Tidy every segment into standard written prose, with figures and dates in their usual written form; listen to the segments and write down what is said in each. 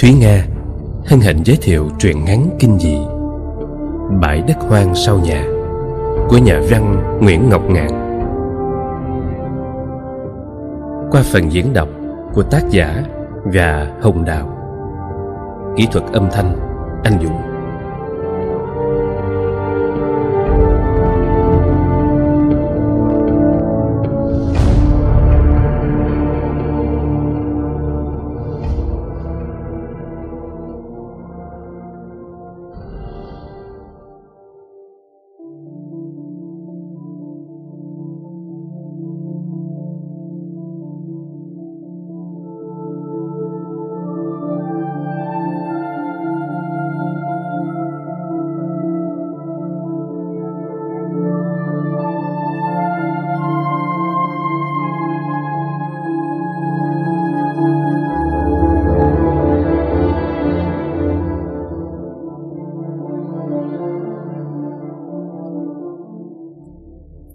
Thúy Nga hân hạnh giới thiệu truyện ngắn kinh dị Bãi đất hoang sau nhà của nhà văn Nguyễn Ngọc Ngạn, qua phần diễn đọc của tác giả và Hồng Đào, kỹ thuật âm thanh Anh Dũng.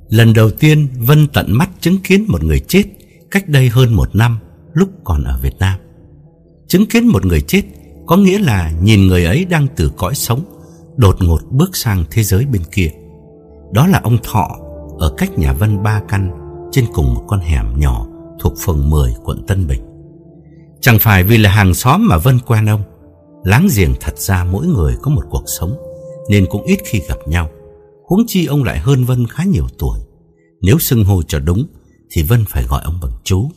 Lần đầu tiên Vân tận mắt chứng kiến một người chết cách đây hơn 1 năm lúc còn ở Việt Nam. Chứng kiến một người chết có nghĩa là nhìn người ấy đang từ cõi sống đột ngột bước sang thế giới bên kia. Đó là ông Thọ ở cách nhà Vân 3 căn trên cùng một con hẻm nhỏ thuộc phường 10 quận Tân Bình. Chẳng phải vì là hàng xóm mà Vân quen ông. Láng giềng thật ra mỗi người có một cuộc sống nên cũng ít khi gặp nhau. Huống chi ông lại hơn Vân khá nhiều tuổi. Nếu xưng hô cho đúng thì Vân phải gọi ông bằng chú.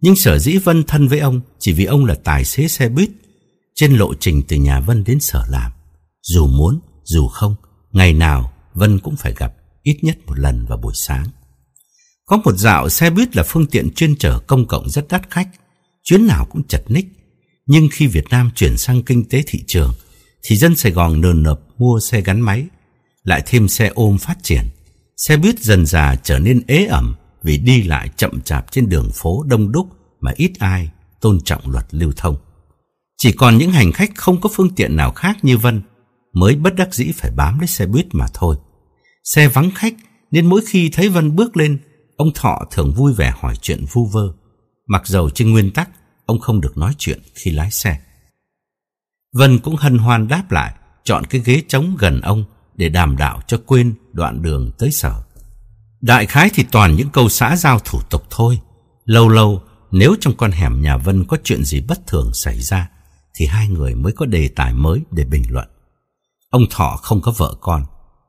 Nhưng sở dĩ Vân thân với ông chỉ vì ông là tài xế xe buýt. Trên lộ trình từ nhà Vân đến sở làm, dù muốn dù không, ngày nào Vân cũng phải gặp ít nhất 1 lần vào buổi sáng. Có một dạo xe buýt là phương tiện chuyên chở công cộng rất đắt khách, chuyến nào cũng chật ních. Nhưng khi Việt Nam chuyển sang kinh tế thị trường thì dân Sài Gòn nườm nượp mua xe gắn máy, lại thêm xe ôm phát triển, xe buýt dần dà trở nên ế ẩm vì đi lại chậm chạp trên đường phố đông đúc mà ít ai tôn trọng luật lưu thông. Chỉ còn những hành khách không có phương tiện nào khác như Vân mới bất đắc dĩ phải bám lấy xe buýt mà thôi. Xe vắng khách nên mỗi khi thấy Vân bước lên, ông Thọ thường vui vẻ hỏi chuyện vu vơ, mặc dầu trên nguyên tắc ông không được nói chuyện khi lái xe. Vân cũng hân hoan đáp lại, chọn cái ghế trống gần ông để đàm đạo cho quên đoạn đường tới sở. Đại khái thì toàn những câu xã giao thủ tục thôi. Lâu lâu nếu trong con hẻm nhà Vân có chuyện gì bất thường xảy ra thì hai người mới có đề tài mới để bình luận. Ông Thọ không có vợ con,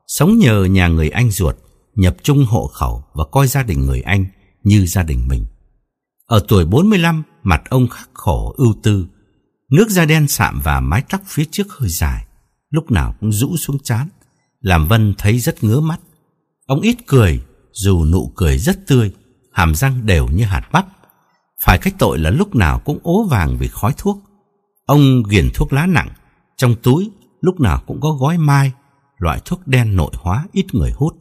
sống nhờ nhà người anh ruột, nhập chung hộ khẩu và coi gia đình người anh như gia đình mình. Ở tuổi 45, mặt ông khắc khổ ưu tư, nước da đen sạm và mái tóc phía trước hơi dài, lúc nào cũng rũ xuống trán, làm Vân thấy rất ngứa mắt. Ông ít cười, dù nụ cười rất tươi, hàm răng đều như hạt bắp. Phải cách tội là lúc nào cũng ố vàng vì khói thuốc. Ông ghiền thuốc lá nặng, trong túi lúc nào cũng có gói mai, loại thuốc đen nội hóa ít người hút.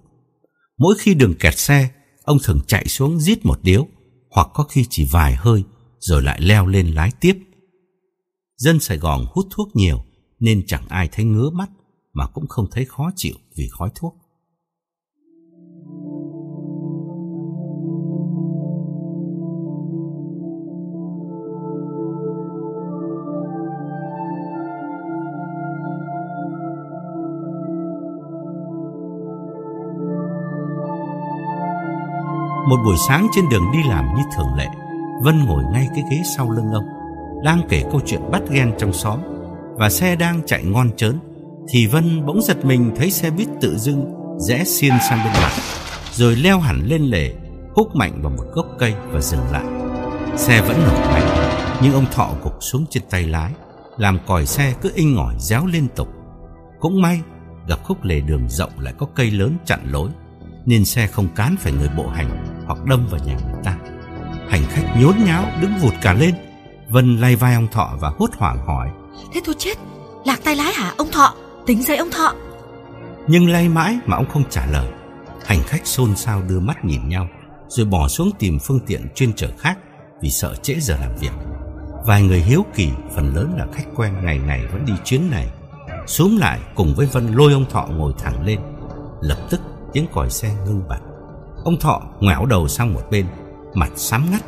Mỗi khi đường kẹt xe, ông thường chạy xuống rít một điếu, hoặc có khi chỉ vài hơi rồi lại leo lên lái tiếp. Dân Sài Gòn hút thuốc nhiều nên chẳng ai thấy ngứa mắt mà cũng không thấy khó chịu vì khói thuốc. Một buổi sáng trên đường đi làm như thường lệ, Vân ngồi ngay cái ghế sau lưng ông, đang kể câu chuyện bắt ghen trong xóm và xe đang chạy ngon trớn, thì Vân bỗng giật mình thấy xe buýt tự dưng rẽ xiên sang bên phải, rồi leo hẳn lên lề, húc mạnh vào một gốc cây và dừng lại. Xe vẫn nổ máy, nhưng ông Thọ gục xuống trên tay lái, làm còi xe cứ inh ỏi réo liên tục. Cũng may gặp khúc lề đường rộng lại có cây lớn chặn lối, nên xe không cán phải người bộ hành hoặc đâm vào nhà người ta. Hành khách nhốn nháo đứng vụt cả lên. Vân lay vai ông Thọ và hốt hoảng hỏi: "Thế tôi chết, lạc tay lái hả ông Thọ? Tính dậy ông Thọ." Nhưng lay mãi mà ông không trả lời. Hành khách xôn xao đưa mắt nhìn nhau, rồi bỏ xuống tìm phương tiện chuyên chở khác vì sợ trễ giờ làm việc. Vài người hiếu kỳ, phần lớn là khách quen ngày ngày vẫn đi chuyến này, xúm lại cùng với Vân lôi ông Thọ ngồi thẳng lên. Lập tức tiếng còi xe ngưng bặt. Ông Thọ ngoẻo đầu sang một bên, mặt xám ngắt,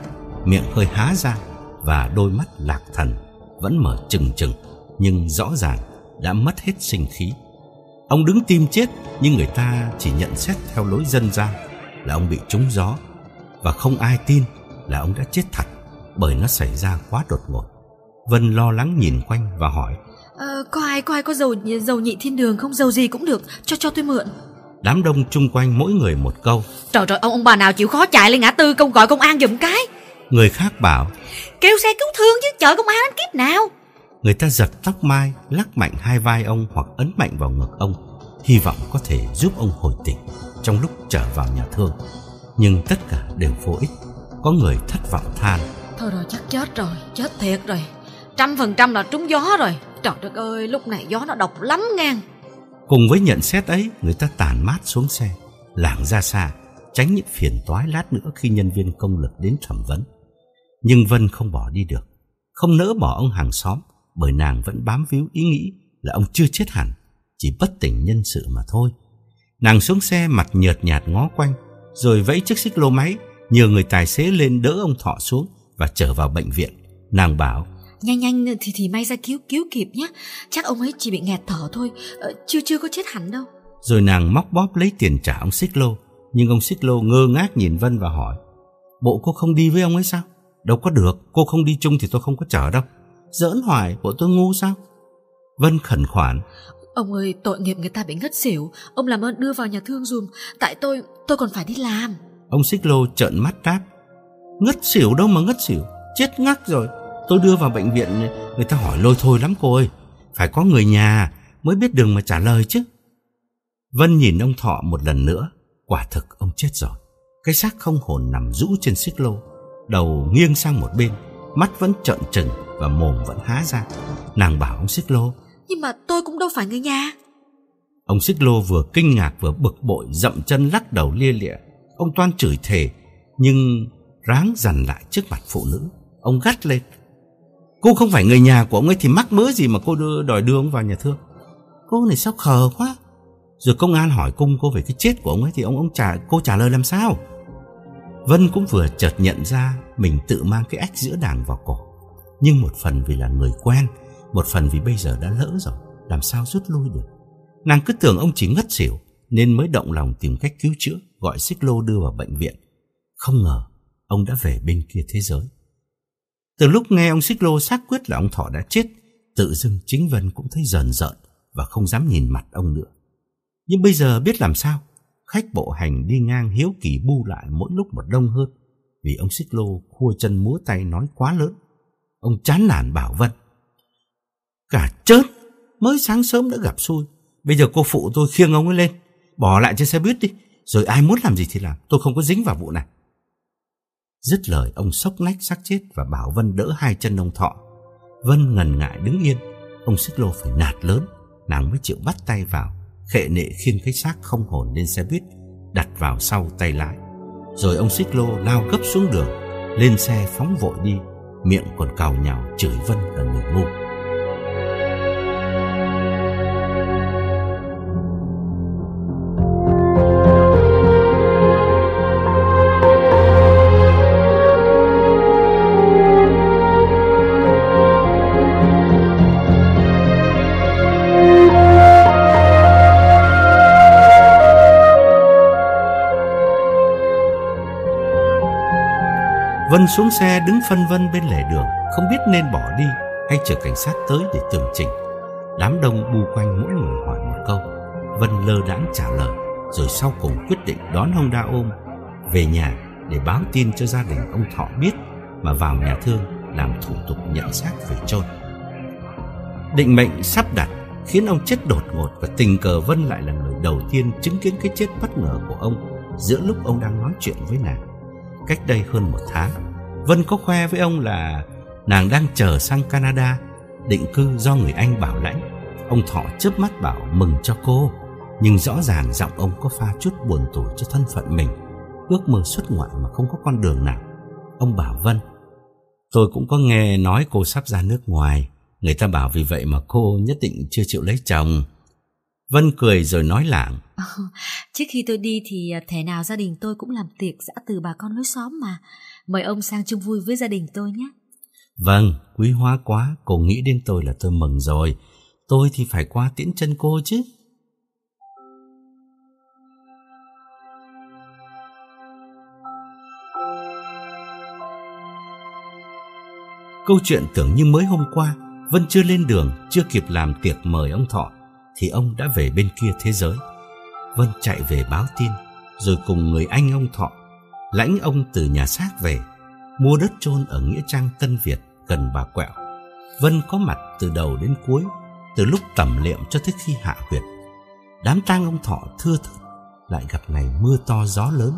miệng hơi há ra và đôi mắt lạc thần vẫn mở trừng trừng, nhưng rõ ràng đã mất hết sinh khí. Ông đứng tim chết, nhưng người ta chỉ nhận xét theo lối dân gian là ông bị trúng gió, và không ai tin là ông đã chết thật, bởi nó xảy ra quá đột ngột. Vân lo lắng nhìn quanh và hỏi: Có ai có dầu nhị thiên đường không? Dầu gì cũng được, cho tôi mượn. Đám đông chung quanh mỗi người một câu: Trời, ông bà nào chịu khó chạy lên ngã tư công gọi công an giùm cái. Người khác bảo: Kêu xe cứu thương chứ chở công an đến kiếp nào. Người ta giật tóc Mai, lắc mạnh hai vai ông hoặc ấn mạnh vào ngực ông, hy vọng có thể giúp ông hồi tỉnh trong lúc trở vào nhà thương. Nhưng tất cả đều vô ích. Có người thất vọng than: Thôi rồi, chắc chết rồi, chết thiệt rồi, 100% là trúng gió rồi. Trời đất ơi, lúc này gió nó độc lắm ngang. Cùng với nhận xét ấy, người ta tản mát xuống xe, lảng ra xa, tránh những phiền toái lát nữa khi nhân viên công lực đến thẩm vấn. Nhưng Vân không bỏ đi được, không nỡ bỏ ông hàng xóm, bởi nàng vẫn bám víu ý nghĩ là ông chưa chết hẳn, chỉ bất tỉnh nhân sự mà thôi. Nàng xuống xe, mặt nhợt nhạt ngó quanh, rồi vẫy chiếc xích lô máy, nhờ người tài xế lên đỡ ông Thọ xuống và trở vào bệnh viện. Nàng bảo: Nhanh thì may ra cứu kịp nhé. Chắc ông ấy chỉ bị nghẹt thở thôi, chưa có chết hẳn đâu. Rồi nàng móc bóp lấy tiền trả ông xích lô. Nhưng ông xích lô ngơ ngác nhìn Vân và hỏi: Bộ cô không đi với ông ấy sao? Đâu có được, cô không đi chung thì tôi không có chở đâu. Giỡn hoài, bộ tôi ngu sao? Vân khẩn khoản: Ông ơi, tội nghiệp người ta bị ngất xỉu, ông làm ơn đưa vào nhà thương dùm, tại tôi còn phải đi làm. Ông xích lô trợn mắt đáp: Ngất xỉu đâu mà ngất xỉu, chết ngắc rồi. Tôi đưa vào bệnh viện, người ta hỏi lôi thôi lắm cô ơi. Phải có người nhà mới biết đường mà trả lời chứ. Vân nhìn ông Thọ một lần nữa. Quả thực ông chết rồi. Cái xác không hồn nằm rũ trên xích lô, đầu nghiêng sang một bên, mắt vẫn trợn trừng và mồm vẫn há ra. Nàng bảo ông xích lô: Nhưng mà tôi cũng đâu phải người nhà. Ông xích lô vừa kinh ngạc vừa bực bội, dậm chân lắc đầu lia lịa. Ông toan chửi thề, nhưng ráng dằn lại trước mặt phụ nữ. Ông gắt lên: Cô không phải người nhà của ông ấy thì mắc mớ gì mà cô đòi đưa ông vào nhà thương. Cô này sao khờ quá. Rồi công an hỏi cung cô về cái chết của ông ấy thì cô trả lời làm sao? Vân cũng vừa chợt nhận ra mình tự mang cái ách giữa đàng vào cổ. Nhưng một phần vì là người quen, một phần vì bây giờ đã lỡ rồi, làm sao rút lui được. Nàng cứ tưởng ông chỉ ngất xỉu nên mới động lòng tìm cách cứu chữa, gọi xích lô đưa vào bệnh viện. Không ngờ ông đã về bên kia thế giới. Từ lúc nghe ông xích lô xác quyết là ông Thọ đã chết, tự dưng chính Vân cũng thấy rờn rợn và không dám nhìn mặt ông nữa. Nhưng bây giờ biết làm sao. Khách bộ hành đi ngang hiếu kỳ bu lại mỗi lúc một đông hơn, vì ông xích lô khua chân múa tay nói quá lớn. Ông chán nản bảo Vân: Cả chớt, mới sáng sớm đã gặp xui. Bây giờ cô phụ tôi khiêng ông ấy lên, bỏ lại trên xe buýt đi, rồi ai muốn làm gì thì làm, tôi không có dính vào vụ này. Dứt lời, ông xốc nách xác chết và bảo Vân đỡ hai chân ông Thọ. Vân ngần ngại đứng yên. Ông xích lô phải nạt lớn, nàng mới chịu bắt tay vào, khệ nệ khiêng cái xác không hồn lên xe buýt, đặt vào sau tay lái. Rồi ông xích lô lao gấp xuống đường, lên xe phóng vội đi, miệng còn càu nhàu chửi Vân là người ngu. Vân xuống xe đứng phân vân bên lề đường, không biết nên bỏ đi hay chờ cảnh sát tới để tường trình. Đám đông bu quanh mỗi người hỏi một câu. Vân lơ đãng trả lời, rồi sau cùng quyết định đón Hồng Đào ôm về nhà để báo tin cho gia đình ông Thọ biết, mà vào nhà thương làm thủ tục nhận xác về chôn. Định mệnh sắp đặt khiến ông chết đột ngột, và tình cờ Vân lại là người đầu tiên chứng kiến cái chết bất ngờ của ông giữa lúc ông đang nói chuyện với nàng. Cách đây hơn một tháng, Vân có khoe với ông là nàng đang chờ sang Canada định cư do người anh bảo lãnh. Ông Thọ chớp mắt bảo mừng cho cô, nhưng rõ ràng giọng ông có pha chút buồn tủi cho thân phận mình, ước mơ xuất ngoại mà không có con đường nào. Ông bảo Vân: Tôi cũng có nghe nói cô sắp ra nước ngoài, người ta bảo vì vậy mà cô nhất định chưa chịu lấy chồng. Vân cười rồi nói lảng: Trước khi tôi đi thì thể nào gia đình tôi cũng làm tiệc giã từ bà con lối xóm mà. Mời ông sang chung vui với gia đình tôi nhé. Vâng, quý hóa quá, cô nghĩ đến tôi là tôi mừng rồi. Tôi thì phải qua tiễn chân cô chứ. Câu chuyện tưởng như mới hôm qua, Vân chưa lên đường, chưa kịp làm tiệc mời ông Thọ thì ông đã về bên kia thế giới. Vân chạy về báo tin, rồi cùng người anh ông Thọ lãnh ông từ nhà xác về, mua đất chôn ở Nghĩa Trang Tân Việt gần Bà Quẹo. Vân có mặt từ đầu đến cuối, từ lúc tẩm liệm cho tới khi hạ huyệt. Đám tang ông Thọ thưa thớt, lại gặp ngày mưa to gió lớn.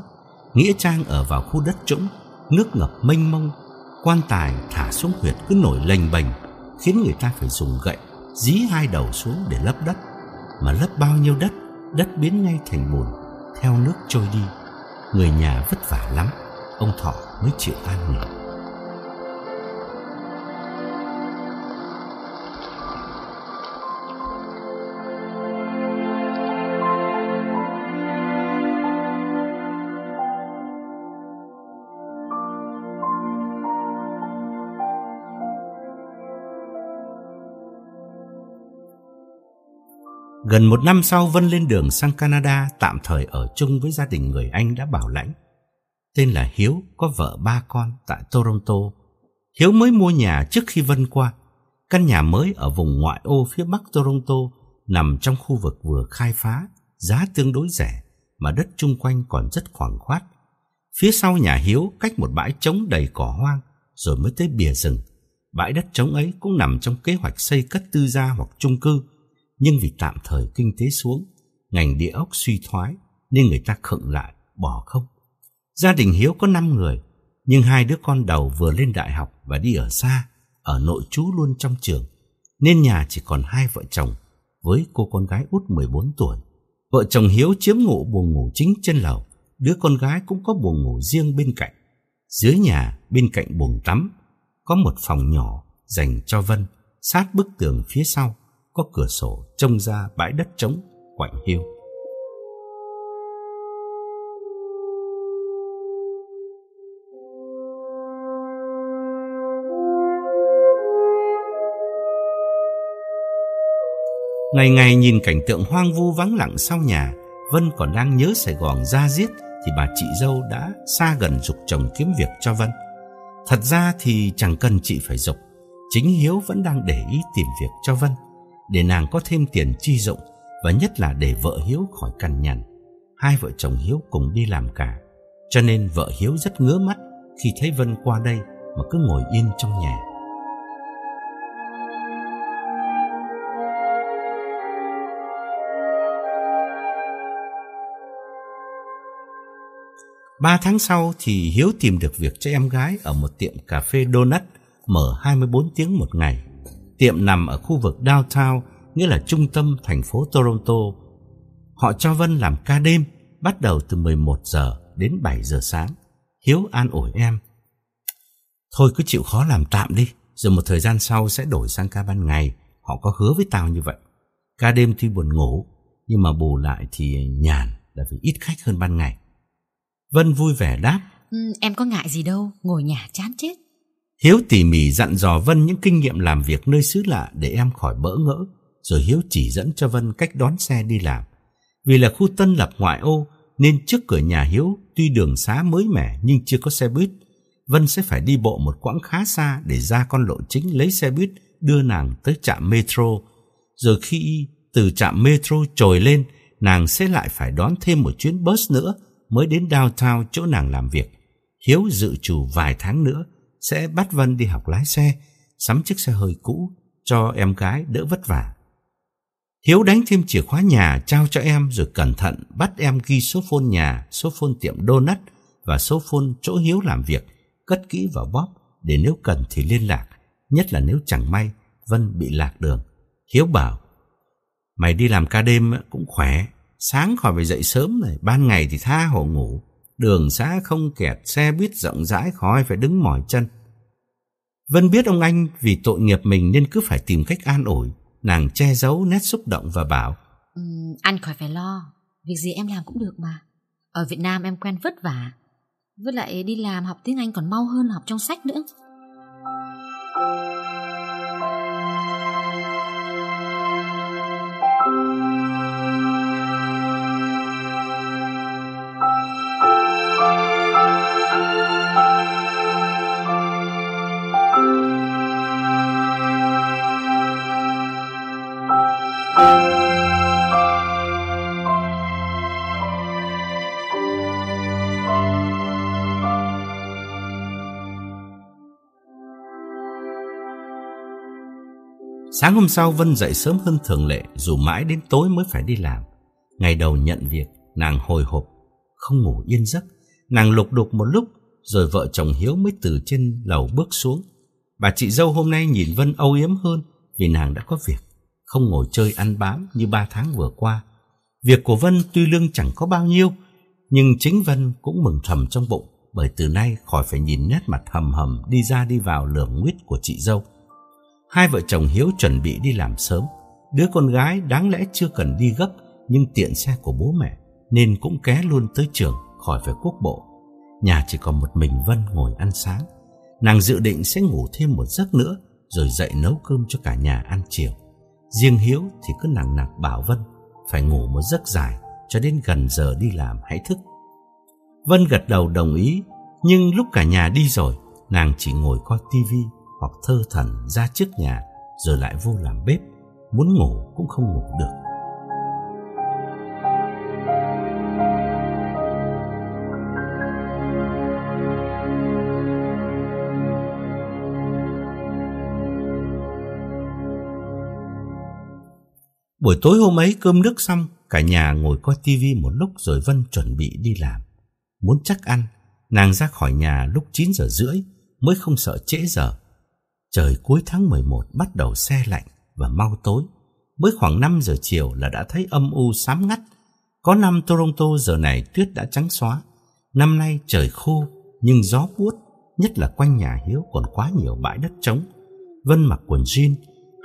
Nghĩa Trang ở vào khu đất trũng, nước ngập mênh mông, quan tài thả xuống huyệt cứ nổi lềnh bềnh, khiến người ta phải dùng gậy dí hai đầu xuống để lấp đất. Mà lấp bao nhiêu đất, đất biến ngay thành bùn, theo nước trôi đi. Người nhà vất vả lắm, ông Thọ mới chịu an nghỉ. Gần một năm sau, Vân lên đường sang Canada, tạm thời ở chung với gia đình người anh đã bảo lãnh, tên là Hiếu, có vợ ba con tại Toronto. Hiếu mới mua nhà trước khi Vân qua. Căn nhà mới ở vùng ngoại ô phía bắc Toronto, nằm trong khu vực vừa khai phá, giá tương đối rẻ, mà đất chung quanh còn rất khoảng khoát. Phía sau nhà Hiếu cách một bãi trống đầy cỏ hoang, rồi mới tới bìa rừng. Bãi đất trống ấy cũng nằm trong kế hoạch xây cất tư gia hoặc chung cư, nhưng vì tạm thời kinh tế xuống, ngành địa ốc suy thoái nên người ta khựng lại, bỏ không. Gia đình Hiếu có 5 người, nhưng hai đứa con đầu vừa lên đại học và đi ở xa, ở nội trú luôn trong trường, nên nhà chỉ còn hai vợ chồng với cô con gái út 14 tuổi. Vợ chồng Hiếu chiếm ngụ buồng ngủ chính trên lầu, đứa con gái cũng có buồng ngủ riêng bên cạnh. Dưới nhà, bên cạnh buồng tắm, có một phòng nhỏ dành cho Vân, sát bức tường phía sau có cửa sổ trông ra bãi đất trống quạnh hiu. Ngày ngày nhìn cảnh tượng hoang vu vắng lặng sau nhà, Vân còn đang nhớ Sài Gòn ra diết thì bà chị dâu đã xa gần giục chồng kiếm việc cho Vân. Thật ra thì chẳng cần chị phải giục, chính Hiếu vẫn đang để ý tìm việc cho Vân, để nàng có thêm tiền chi dụng, và nhất là để vợ Hiếu khỏi cằn nhằn. Hai vợ chồng Hiếu cùng đi làm cả, cho nên vợ Hiếu rất ngứa mắt khi thấy Vân qua đây mà cứ ngồi yên trong nhà. Ba tháng sau thì Hiếu tìm được việc cho em gái ở một tiệm cà phê donut mở 24 tiếng một ngày. Tiệm nằm ở khu vực downtown, nghĩa là trung tâm thành phố Toronto. Họ cho Vân làm ca đêm, bắt đầu từ 11 giờ đến 7 giờ sáng. Hiếu an ủi em: thôi cứ chịu khó làm tạm đi, rồi một thời gian sau sẽ đổi sang ca ban ngày. Họ có hứa với tao như vậy. Ca đêm tuy buồn ngủ, nhưng mà bù lại thì nhàn, là vì ít khách hơn ban ngày. Vân vui vẻ đáp: Em có ngại gì đâu, ngồi nhà chán chết. Hiếu tỉ mỉ dặn dò Vân những kinh nghiệm làm việc nơi xứ lạ để em khỏi bỡ ngỡ, rồi Hiếu chỉ dẫn cho Vân cách đón xe đi làm. Vì là khu tân lập ngoại ô nên trước cửa nhà Hiếu tuy đường xá mới mẻ nhưng chưa có xe buýt. Vân sẽ phải đi bộ một quãng khá xa để ra con lộ chính lấy xe buýt đưa nàng tới trạm metro. Rồi khi từ trạm metro trồi lên, nàng sẽ lại phải đón thêm một chuyến bus nữa mới đến downtown chỗ nàng làm việc. Hiếu dự trù vài tháng nữa sẽ bắt Vân đi học lái xe, sắm chiếc xe hơi cũ cho em gái đỡ vất vả. Hiếu đánh thêm chìa khóa nhà trao cho em, rồi cẩn thận bắt em ghi số phone nhà, số phone tiệm donut và số phone chỗ Hiếu làm việc, cất kỹ vào bóp để nếu cần thì liên lạc, nhất là nếu chẳng may Vân bị lạc đường. Hiếu bảo: mày đi làm ca đêm cũng khỏe, sáng khỏi phải dậy sớm này, ban ngày thì tha hồ ngủ. Đường xá không kẹt, xe buýt rộng rãi, khỏi phải đứng mỏi chân. Vân biết ông anh vì tội nghiệp mình nên cứ phải tìm cách an ủi. Nàng che giấu nét xúc động và bảo: Anh khỏi phải lo, việc gì em làm cũng được mà. Ở Việt Nam em quen vất vả, với lại đi làm học tiếng Anh còn mau hơn học trong sách nữa. Sáng hôm sau, Vân dậy sớm hơn thường lệ, dù mãi đến tối mới phải đi làm. Ngày đầu nhận việc, nàng hồi hộp, không ngủ yên giấc. Nàng lục đục một lúc, rồi vợ chồng Hiếu mới từ trên lầu bước xuống. Bà chị dâu hôm nay nhìn Vân âu yếm hơn vì nàng đã có việc, không ngồi chơi ăn bám như 3 tháng vừa qua. Việc của Vân tuy lương chẳng có bao nhiêu, nhưng chính Vân cũng mừng thầm trong bụng, bởi từ nay khỏi phải nhìn nét mặt hầm hầm đi ra đi vào lườm nguýt của chị dâu. Hai vợ chồng Hiếu chuẩn bị đi làm sớm. Đứa con gái đáng lẽ chưa cần đi gấp, nhưng tiện xe của bố mẹ nên cũng ké luôn tới trường, khỏi phải cuốc bộ. Nhà chỉ còn một mình Vân ngồi ăn sáng. Nàng dự định sẽ ngủ thêm một giấc nữa rồi dậy nấu cơm cho cả nhà ăn chiều. Riêng Hiếu thì cứ nằng nặc bảo Vân phải ngủ một giấc dài, cho đến gần giờ đi làm hãy thức. Vân gật đầu đồng ý, nhưng lúc cả nhà đi rồi, nàng chỉ ngồi coi tivi hoặc thơ thẩn ra trước nhà rồi lại vô làm bếp, muốn ngủ cũng không ngủ được. Buổi tối hôm ấy cơm nước xong, cả nhà ngồi coi tivi một lúc rồi Vân chuẩn bị đi làm. Muốn chắc ăn, nàng ra khỏi nhà lúc 9:30 mới không sợ trễ giờ. Trời cuối tháng 11 bắt đầu se lạnh và mau tối. Mới khoảng 5 giờ chiều là đã thấy âm u xám ngắt. Có năm Toronto giờ này tuyết đã trắng xóa. Năm nay trời khô nhưng gió buốt, nhất là quanh nhà Hiếu còn quá nhiều bãi đất trống. Vân mặc quần jean,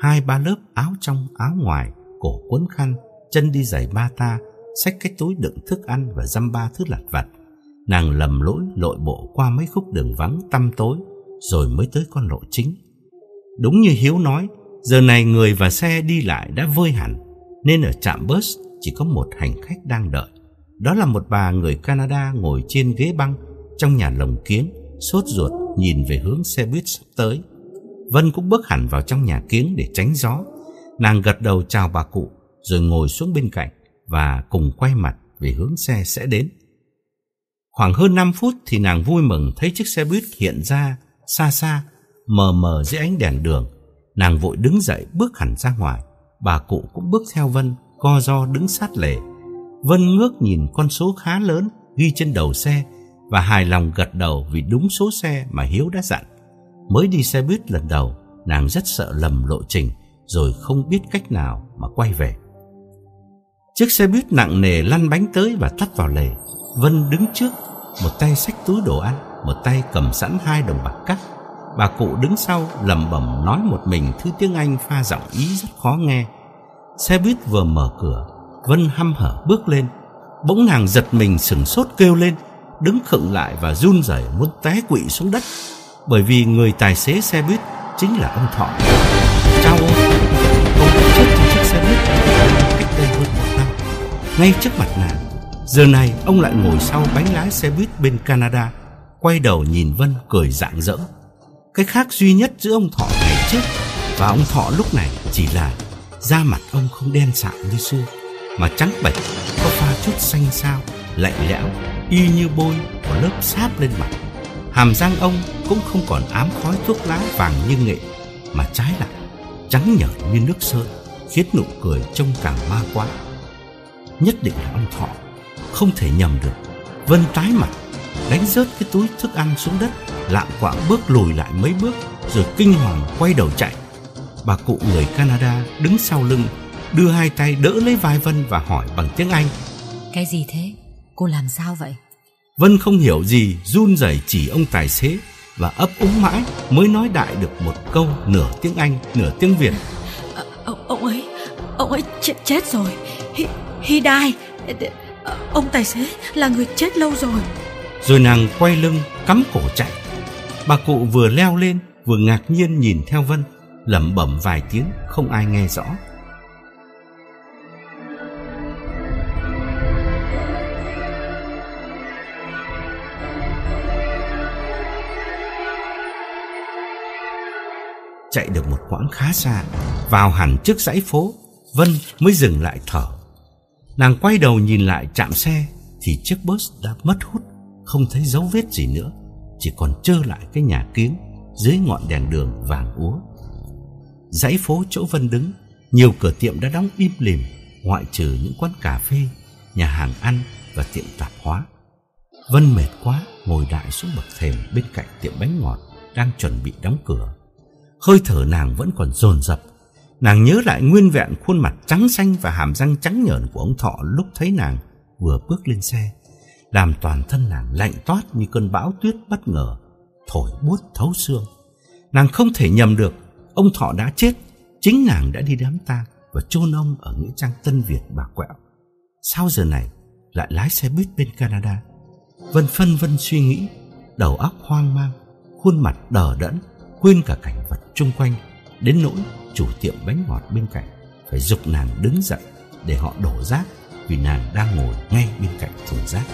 2-3 lớp áo trong áo ngoài, cổ quấn khăn, chân đi giày bata, xách cái túi đựng thức ăn và dăm ba thứ lặt vặt. Nàng lầm lỗi lội bộ qua mấy khúc đường vắng tăm tối rồi mới tới con lộ chính. Đúng như Hiếu nói, giờ này người và xe đi lại đã vơi hẳn, nên ở trạm bus chỉ có một hành khách đang đợi. Đó là một bà người Canada ngồi trên ghế băng trong nhà lồng kiếng, sốt ruột nhìn về hướng xe buýt sắp tới. Vân cũng bước hẳn vào trong nhà kiếng để tránh gió. Nàng gật đầu chào bà cụ rồi ngồi xuống bên cạnh và cùng quay mặt về hướng xe sẽ đến. Khoảng hơn 5 phút thì nàng vui mừng thấy chiếc xe buýt hiện ra xa xa, mờ mờ dưới ánh đèn đường. Nàng vội đứng dậy bước hẳn ra ngoài. Bà cụ cũng bước theo Vân, co ro đứng sát lề. Vân ngước nhìn con số khá lớn ghi trên đầu xe và hài lòng gật đầu vì đúng số xe mà Hiếu đã dặn. Mới đi xe buýt lần đầu, nàng rất sợ lầm lộ trình rồi không biết cách nào mà quay về. Chiếc xe buýt nặng nề lăn bánh tới và tắt vào lề. Vân đứng trước, một tay xách túi đồ ăn, một tay cầm sẵn 2 đồng bạc cắt. Bà cụ đứng sau lẩm bẩm nói một mình thứ tiếng Anh pha giọng Ý rất khó nghe. Xe buýt vừa mở cửa, Vân hăm hở bước lên. Bỗng nàng giật mình sửng sốt kêu lên, đứng khựng lại và run rẩy muốn té quỵ xuống đất, bởi vì người tài xế xe buýt chính là ông Thọ. Chao ôi, ông đã chết trong chiếc xe buýt cách đây hơn 1 năm, ngay trước mặt nàng. Giờ này ông lại ngồi sau bánh lái xe buýt bên Canada, quay đầu nhìn Vân cười rạng rỡ. Cái khác duy nhất giữa ông Thọ ngày trước và ông Thọ lúc này chỉ là da mặt ông không đen sạm như xưa, mà trắng bệch, có pha chút xanh xao, lạnh lẽo, y như bôi có lớp sáp lên mặt. Hàm răng ông cũng không còn ám khói thuốc lá vàng như nghệ, mà trái lại trắng nhợt như nước sơn, khiến nụ cười trông càng ma quái. Nhất định là ông Thọ, không thể nhầm được. Vân tái mặt, đánh rớt cái túi thức ăn xuống đất, lạng quạng bước lùi lại mấy bước rồi kinh hoàng quay đầu chạy. Bà cụ người Canada đứng sau lưng, đưa 2 tay đỡ lấy vai Vân và hỏi bằng tiếng Anh: Cái gì thế? Cô làm sao vậy? Vân không hiểu gì, run rẩy chỉ ông tài xế và ấp úng mãi mới nói đại được một câu nửa tiếng Anh nửa tiếng Việt: Ông ấy chết rồi. He died. Ông tài xế là người chết lâu rồi. Rồi nàng quay lưng cắm cổ chạy. Bà cụ vừa leo lên vừa ngạc nhiên nhìn theo Vân, lẩm bẩm vài tiếng không ai nghe rõ. Chạy được một quãng khá xa, vào hẳn trước dãy phố, Vân mới dừng lại thở. Nàng quay đầu nhìn lại trạm xe thì chiếc bus đã mất hút, không thấy dấu vết gì nữa, chỉ còn trơ lại cái nhà kiếng dưới ngọn đèn đường vàng úa. Dãy phố chỗ Vân đứng, nhiều cửa tiệm đã đóng im lìm, ngoại trừ những quán cà phê, nhà hàng ăn và tiệm tạp hóa. Vân mệt quá, ngồi đại xuống bậc thềm bên cạnh tiệm bánh ngọt đang chuẩn bị đóng cửa. Hơi thở nàng vẫn còn dồn dập. Nàng nhớ lại nguyên vẹn khuôn mặt trắng xanh và hàm răng trắng nhợn của ông Thọ lúc thấy nàng vừa bước lên xe, làm toàn thân nàng lạnh toát như cơn bão tuyết bất ngờ thổi buốt thấu xương. Nàng không thể nhầm được, ông Thọ đã chết, chính nàng đã đi đám tang và chôn ông ở nghĩa trang Tân Việt Bà Quẹo. Sao giờ này lại lái xe buýt bên Canada? Vân phân vân suy nghĩ, đầu óc hoang mang, khuôn mặt đờ đẫn, quên cả cảnh vật chung quanh, đến nỗi chủ tiệm bánh ngọt bên cạnh phải giục nàng đứng dậy để họ đổ rác, vì nàng đang ngồi ngay bên cạnh thùng rác.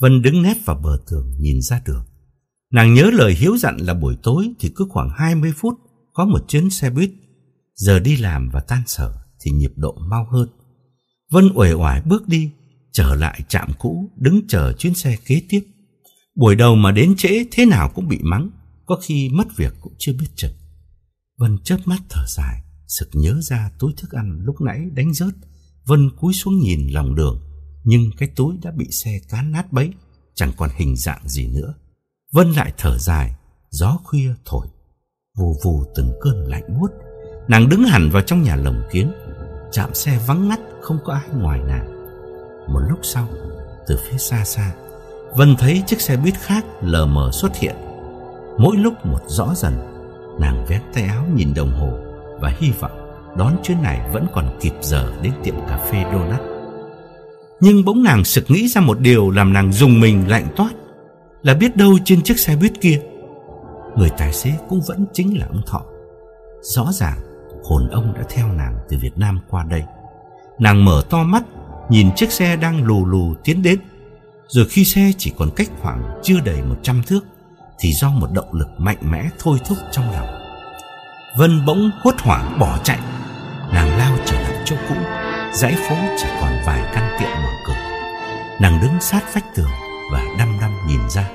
Vân đứng nép vào bờ tường nhìn ra đường. Nàng nhớ lời Hiếu dặn là buổi tối thì cứ khoảng 20 phút có một chuyến xe buýt. Giờ đi làm và tan sở thì nhịp độ mau hơn. Vân uể oải bước đi, trở lại trạm cũ, đứng chờ chuyến xe kế tiếp. Buổi đầu mà đến trễ thế nào cũng bị mắng, có khi mất việc cũng chưa biết chừng. Vân chớp mắt thở dài, sực nhớ ra túi thức ăn lúc nãy đánh rớt. Vân cúi xuống nhìn lòng đường, nhưng cái túi đã bị xe cán nát bấy, chẳng còn hình dạng gì nữa. Vân lại thở dài, gió khuya thổi vù vù từng cơn lạnh buốt. Nàng đứng hẳn vào trong nhà lồng kiến, trạm xe vắng ngắt không có ai ngoài nàng. Một lúc sau, từ phía xa xa, Vân thấy chiếc xe buýt khác lờ mờ xuất hiện, mỗi lúc một rõ dần. Nàng vén tay áo nhìn đồng hồ và hy vọng đón chuyến này vẫn còn kịp giờ đến tiệm cà phê donut. Nhưng bỗng nàng sực nghĩ ra một điều làm nàng rùng mình lạnh toát, là biết đâu trên chiếc xe buýt kia, người tài xế cũng vẫn chính là ông Thọ. Rõ ràng hồn ông đã theo nàng từ Việt Nam qua đây. Nàng mở to mắt nhìn chiếc xe đang lù lù tiến đến. Rồi khi xe chỉ còn cách khoảng chưa đầy 100 thước thì do một động lực mạnh mẽ thôi thúc trong lòng, Vân bỗng hốt hoảng bỏ chạy. Nàng lao trở lại chỗ cũ, dãy phố chỉ còn vài căn tiệm mở cửa. Nàng đứng sát vách tường và đăm đăm nhìn ra.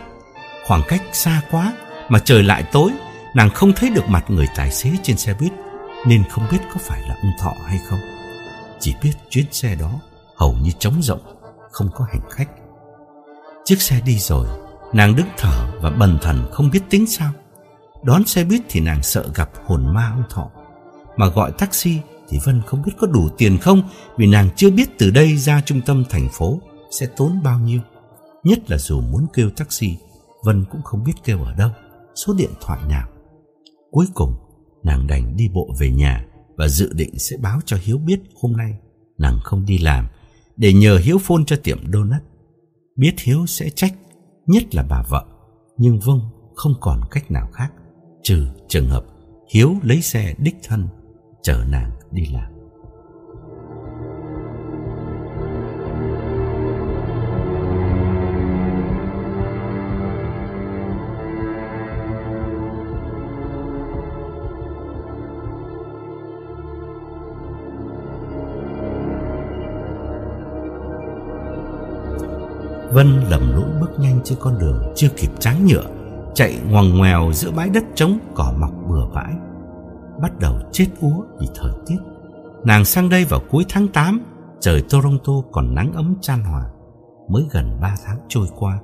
Khoảng cách xa quá mà trời lại tối, nàng không thấy được mặt người tài xế trên xe buýt nên không biết có phải là ông Thọ hay không. Chỉ biết chuyến xe đó hầu như trống rỗng, không có hành khách. Chiếc xe đi rồi, nàng đứng thở và bần thần không biết tính sao. Đón xe buýt thì nàng sợ gặp hồn ma ông Thọ, mà gọi taxi thì Vân không biết có đủ tiền không, vì nàng chưa biết từ đây ra trung tâm thành phố sẽ tốn bao nhiêu. Nhất là dù muốn kêu taxi, Vân cũng không biết kêu ở đâu, số điện thoại nào. Cuối cùng, nàng đành đi bộ về nhà và dự định sẽ báo cho Hiếu biết hôm nay nàng không đi làm, để nhờ Hiếu phone cho tiệm donut. Biết Hiếu sẽ trách, nhất là bà vợ, nhưng Vân không còn cách nào khác, trừ trường hợp Hiếu lấy xe đích thân chở nàng đi làm. Vân lầm lũi bước nhanh trên con đường chưa kịp tráng nhựa, chạy ngoằn ngoèo giữa bãi đất trống cỏ mọc bừa bãi. Bắt đầu chết úa vì thời tiết. Nàng sang đây vào cuối tháng 8, trời Toronto còn nắng ấm chan hòa. Mới gần 3 tháng trôi qua,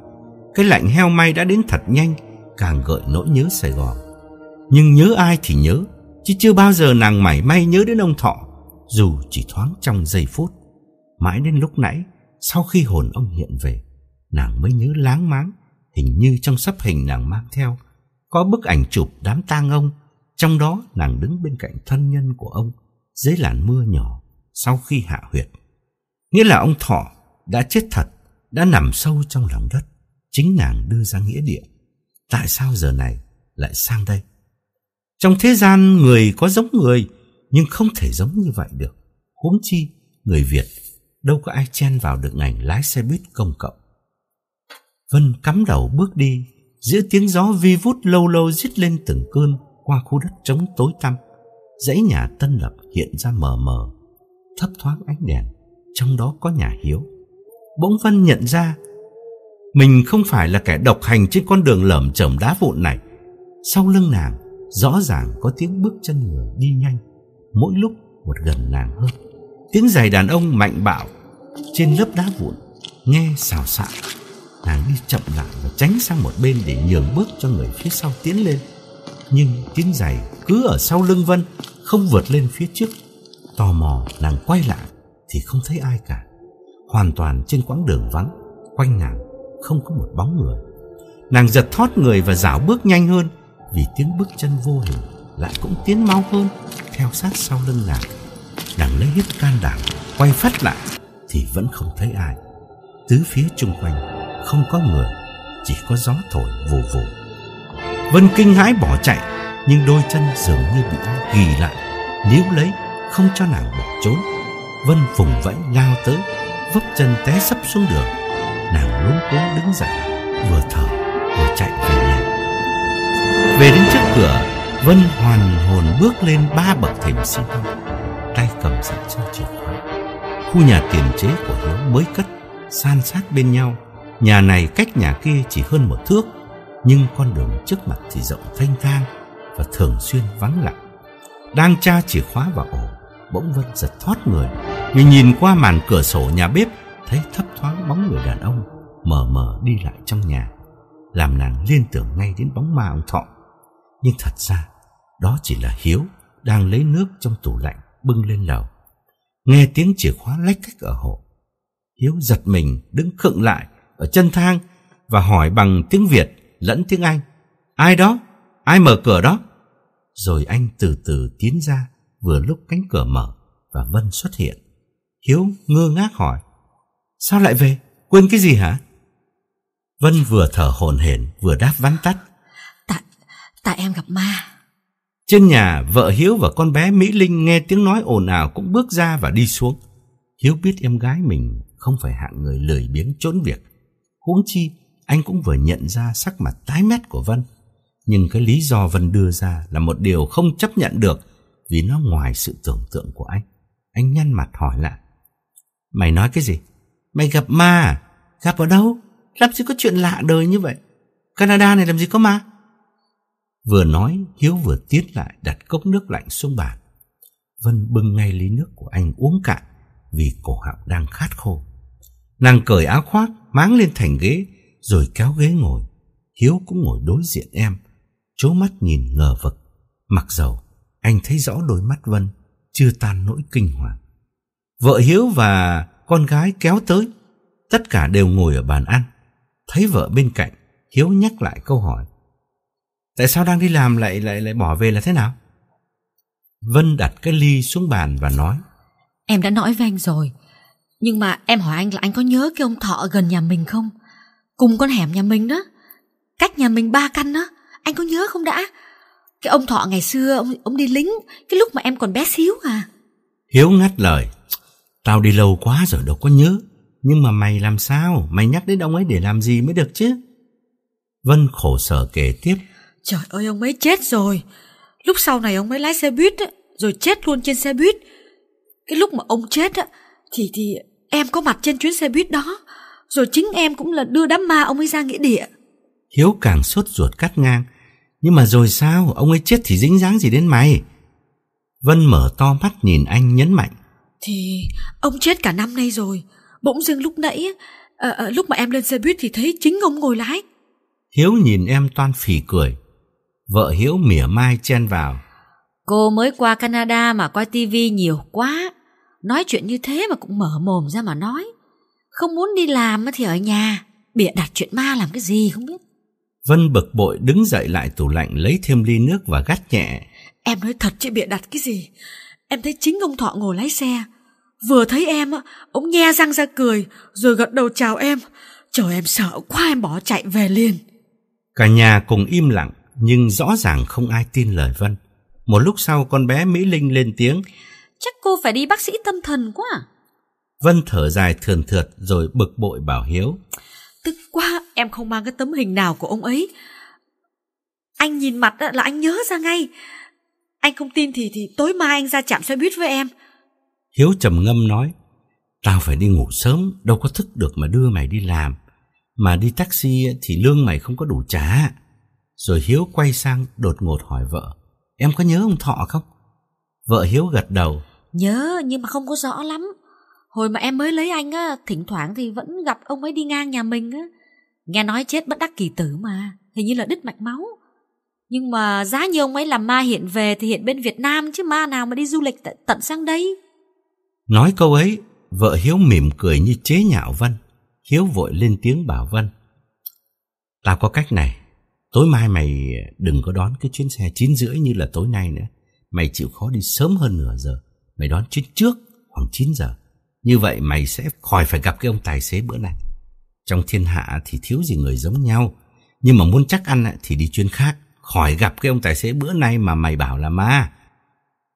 cái lạnh heo may đã đến thật nhanh, càng gợi nỗi nhớ Sài Gòn. Nhưng nhớ ai thì nhớ, chứ chưa bao giờ nàng mảy may nhớ đến ông Thọ, dù chỉ thoáng trong giây phút. Mãi đến lúc nãy, sau khi hồn ông hiện về, nàng mới nhớ láng máng, hình như trong sắp hình nàng mang theo có bức ảnh chụp đám tang ông, trong đó nàng đứng bên cạnh thân nhân của ông dưới làn mưa nhỏ, sau khi hạ huyệt. Nghĩa là ông Thọ đã chết thật, đã nằm sâu trong lòng đất. Chính nàng đưa ra nghĩa địa. Tại sao giờ này lại sang đây? Trong thế gian người có giống người, nhưng không thể giống như vậy được. Huống chi người Việt đâu có ai chen vào được ngành lái xe buýt công cộng. Vân cắm đầu bước đi, giữa tiếng gió vi vút lâu lâu rít lên từng cơn qua khu đất trống tối tăm. Dãy nhà tân lập hiện ra mờ mờ, thấp thoáng ánh đèn, trong đó có nhà Hiếu. Bỗng Vân nhận ra mình không phải là kẻ độc hành trên con đường lởm chởm đá vụn này. Sau lưng nàng rõ ràng có tiếng bước chân người đi nhanh, mỗi lúc một gần nàng hơn. Tiếng giày đàn ông mạnh bạo trên lớp đá vụn nghe xào xạc. Nàng đi chậm lại và tránh sang một bên để nhường bước cho người phía sau tiến lên. Nhưng tiếng giày cứ ở sau lưng Vân, không vượt lên phía trước. Tò mò nàng quay lại thì không thấy ai cả. Hoàn toàn trên quãng đường vắng, quanh nàng không có một bóng người. Nàng giật thót người và rảo bước nhanh hơn, vì tiếng bước chân vô hình lại cũng tiến mau hơn theo sát sau lưng nàng. Nàng lấy hết can đảm quay phắt lại thì vẫn không thấy ai. Tứ phía chung quanh không có người, chỉ có gió thổi vù vù. Vân kinh hãi bỏ chạy, nhưng đôi chân dường như bị ai ghì lại, níu lấy không cho nàng bỏ trốn. Vân vùng vẫy lao tới, vấp chân té sấp xuống đường. Nàng luống cuống đứng dậy, vừa thở vừa chạy về nhà. Về đến trước cửa, Vân hoàn hồn bước lên 3 bậc thềm xi măng, tay cầm sẵn chiếc chìa khóa. Khu nhà tiền chế của Hiếu mới cất, san sát bên nhau. Nhà này cách nhà kia chỉ hơn một thước, nhưng con đường trước mặt thì rộng thênh thang và thường xuyên vắng lặng. Đang tra chìa khóa vào ổ, bỗng Vân giật thót người, vì nhìn qua màn cửa sổ nhà bếp thấy thấp thoáng bóng người đàn ông mờ mờ đi lại trong nhà, làm nàng liên tưởng ngay đến bóng ma ông Thọ. Nhưng thật ra đó chỉ là Hiếu đang lấy nước trong tủ lạnh bưng lên lầu. Nghe tiếng chìa khóa lách cách ở ổ, Hiếu giật mình đứng khựng lại ở chân thang và hỏi bằng tiếng Việt lẫn tiếng Anh: "Ai đó? Ai mở cửa đó?" Rồi anh từ từ tiến ra, vừa lúc cánh cửa mở và Vân xuất hiện. Hiếu ngơ ngác hỏi: "Sao lại về? Quên cái gì hả?" Vân vừa thở hổn hển vừa đáp vắn tắt: Tại em gặp ma." Trên nhà, vợ Hiếu và con bé Mỹ Linh nghe tiếng nói ồn ào cũng bước ra và đi xuống. Hiếu biết em gái mình không phải hạng người lười biếng trốn việc. Huống chi, anh cũng vừa nhận ra sắc mặt tái mét của Vân. Nhưng cái lý do Vân đưa ra là một điều không chấp nhận được, vì nó ngoài sự tưởng tượng của anh. Anh nhăn mặt hỏi lại: "Mày nói cái gì? Mày gặp ma à? Gặp ở đâu? Làm gì có chuyện lạ đời như vậy? Canada này làm gì có ma?" Vừa nói, Hiếu vừa tiến lại đặt cốc nước lạnh xuống bàn. Vân bưng ngay ly nước của anh uống cạn, vì cổ họng đang khát khô. Nàng cởi áo khoác, máng lên thành ghế, rồi kéo ghế ngồi. Hiếu cũng ngồi đối diện em, trố mắt nhìn ngờ vực. Mặc dầu anh thấy rõ đôi mắt Vân chưa tan nỗi kinh hoàng. Vợ Hiếu và con gái kéo tới, tất cả đều ngồi ở bàn ăn. Thấy vợ bên cạnh, Hiếu nhắc lại câu hỏi: "Tại sao đang đi làm lại bỏ về là thế nào?" Vân đặt cái ly xuống bàn và nói: "Em đã nói với anh rồi, nhưng mà em hỏi anh là anh có nhớ cái ông Thọ gần nhà mình không? Cùng con hẻm nhà mình đó, cách nhà mình 3 căn đó, anh có nhớ không đã? Cái ông Thọ ngày xưa ông đi lính cái lúc mà em còn bé xíu à." Hiếu ngắt lời: "Tao đi lâu quá rồi đâu có nhớ, nhưng mà mày làm sao? Mày nhắc đến ông ấy để làm gì mới được chứ?" Vân khổ sở kể tiếp: "Trời ơi, ông ấy chết rồi. Lúc sau này ông ấy lái xe buýt á, rồi chết luôn trên xe buýt. Cái lúc mà ông chết á, thì em có mặt trên chuyến xe buýt đó, rồi chính em cũng là đưa đám ma ông ấy ra nghĩa địa." Hiếu càng sốt ruột cắt ngang: "Nhưng mà rồi sao? Ông ấy chết thì dính dáng gì đến mày?" Vân mở to mắt nhìn anh nhấn mạnh: "Thì ông chết cả năm nay rồi. Bỗng dưng lúc nãy, lúc mà em lên xe buýt thì thấy chính ông ngồi lái." Hiếu nhìn em toan phì cười. Vợ Hiếu mỉa mai chen vào: "Cô mới qua Canada mà coi tivi nhiều quá, nói chuyện như thế mà cũng mở mồm ra mà nói. Không muốn đi làm thì ở nhà, bịa đặt chuyện ma làm cái gì không biết." Vân bực bội đứng dậy lại tủ lạnh lấy thêm ly nước và gắt nhẹ: "Em nói thật chứ bịa đặt cái gì? Em thấy chính ông Thọ ngồi lái xe, Vừa thấy em, ông nhe răng ra cười, rồi gật đầu chào em. Trời, em sợ quá, em bỏ chạy về liền. Cả nhà cùng im lặng, nhưng rõ ràng không ai tin lời Vân. Một lúc sau con bé Mỹ Linh lên tiếng. Chắc cô phải đi bác sĩ tâm thần quá à? Vân thở dài thườn thượt rồi bực bội bảo Hiếu. Tức quá, em không mang cái tấm hình nào của ông ấy. Anh nhìn mặt là anh nhớ ra ngay. Anh không tin thì tối mai anh ra trạm xe buýt với em. Hiếu trầm ngâm nói. Tao phải đi ngủ sớm, đâu có thức được mà đưa mày đi làm. Mà đi taxi thì lương mày không có đủ trả. Rồi Hiếu quay sang đột ngột hỏi vợ. Em có nhớ ông Thọ không? Vợ Hiếu gật đầu. Nhớ nhưng mà không có rõ lắm. Hồi mà em mới lấy anh á, thỉnh thoảng thì vẫn gặp ông ấy đi ngang nhà mình á. Nghe nói chết bất đắc kỳ tử mà, hình như là đứt mạch máu. Nhưng mà giá như ông ấy làm ma hiện về thì hiện bên Việt Nam, chứ ma nào mà đi du lịch tận sang đây. Nói câu ấy, vợ Hiếu mỉm cười như chế nhạo Vân. Hiếu vội lên tiếng bảo Vân. Tao có cách này, tối mai mày đừng có đón cái chuyến xe 9:30 như là tối nay nữa. Mày chịu khó đi sớm hơn nửa giờ, mày đón chuyến trước khoảng 9 giờ. Như vậy mày sẽ khỏi phải gặp cái ông tài xế bữa nay. Trong thiên hạ thì thiếu gì người giống nhau, nhưng mà muốn chắc ăn thì đi chuyến khác, khỏi gặp cái ông tài xế bữa nay mà mày bảo là ma.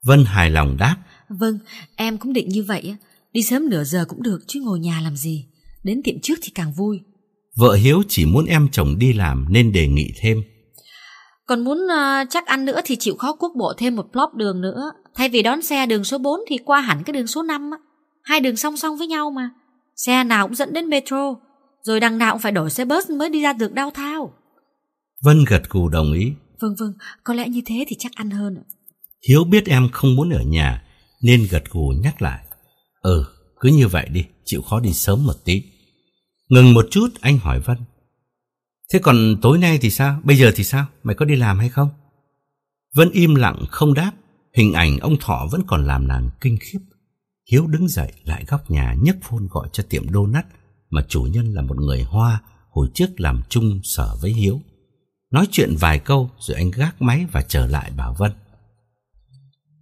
Vân hài lòng đáp. Vâng, em cũng định như vậy. Đi sớm nửa giờ cũng được chứ ngồi nhà làm gì. Đến tiệm trước thì càng vui. Vợ Hiếu chỉ muốn em chồng đi làm nên đề nghị thêm. Còn muốn chắc ăn nữa thì chịu khó cuốc bộ thêm một block đường nữa. Thay vì đón xe đường số 4 thì qua hẳn cái đường số 5. Hai đường song song với nhau mà. Xe nào cũng dẫn đến metro. Rồi đằng nào cũng phải đổi xe bus mới đi ra được downtown. Vân gật gù đồng ý. Vâng, có lẽ như thế thì chắc ăn hơn. Hiếu biết em không muốn ở nhà nên gật gù nhắc lại. Cứ như vậy đi, chịu khó đi sớm một tí. Ngừng một chút anh hỏi Vân. Thế còn tối nay thì sao? Bây giờ thì sao? Mày có đi làm hay không? Vân im lặng không đáp. Hình ảnh ông Thọ vẫn còn làm nàng kinh khiếp. Hiếu đứng dậy lại góc nhà nhấc phone gọi cho tiệm donut mà chủ nhân là một người Hoa hồi trước làm chung sở với Hiếu. Nói chuyện vài câu rồi anh gác máy và trở lại bảo Vân.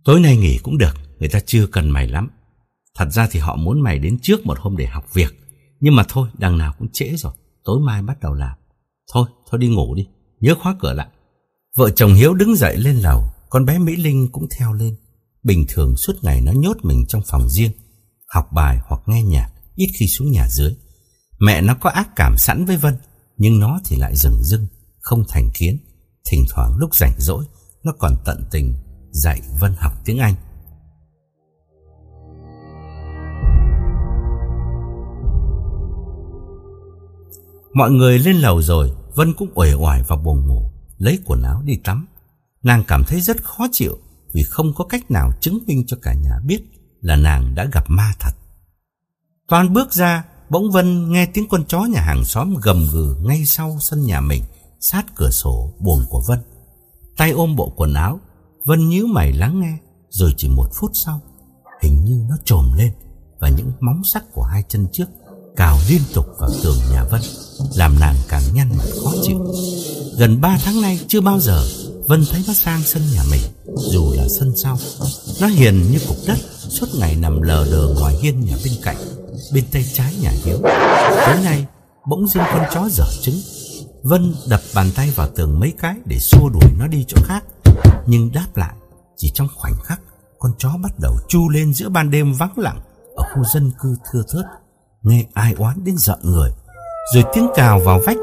Tối nay nghỉ cũng được, người ta chưa cần mày lắm. Thật ra thì họ muốn mày đến trước một hôm để học việc. Nhưng mà thôi, đằng nào cũng trễ rồi, tối mai bắt đầu làm. Thôi đi ngủ đi, nhớ khóa cửa lại. Vợ chồng Hiếu đứng dậy lên lầu, con bé Mỹ Linh cũng theo lên. Bình thường suốt ngày nó nhốt mình trong phòng riêng, học bài hoặc nghe nhạc, ít khi xuống nhà dưới. Mẹ nó có ác cảm sẵn với Vân, nhưng nó thì lại dửng dưng, không thành kiến. Thỉnh thoảng lúc rảnh rỗi, nó còn tận tình dạy Vân học tiếng Anh. Mọi người lên lầu rồi, Vân cũng uể oải vào buồng ngủ, lấy quần áo đi tắm. Nàng cảm thấy rất khó chịu vì không có cách nào chứng minh cho cả nhà biết là nàng đã gặp ma thật. Toan bước ra, bỗng Vân nghe tiếng con chó nhà hàng xóm gầm gừ ngay sau sân nhà mình, sát cửa sổ buồng của Vân. Tay ôm bộ quần áo, Vân nhíu mày lắng nghe, rồi chỉ một phút sau, hình như nó chồm lên và những móng sắc của hai chân trước cào liên tục vào tường nhà Vân, làm nàng càng nhăn mặt khó chịu. Gần 3 tháng nay chưa bao giờ Vân thấy nó sang sân nhà mình, dù là sân sau. Nó hiền như cục đất, suốt ngày nằm lờ đờ ngoài hiên nhà bên cạnh, bên tay trái nhà Hiếu. Tối nay bỗng dưng con chó dở trứng. Vân đập bàn tay vào tường mấy cái để xua đuổi nó đi chỗ khác, nhưng đáp lại chỉ trong khoảnh khắc. Con chó bắt đầu tru lên giữa ban đêm vắng lặng ở khu dân cư thưa thớt, nghe ai oán đến rợn người. Rồi tiếng cào vào vách,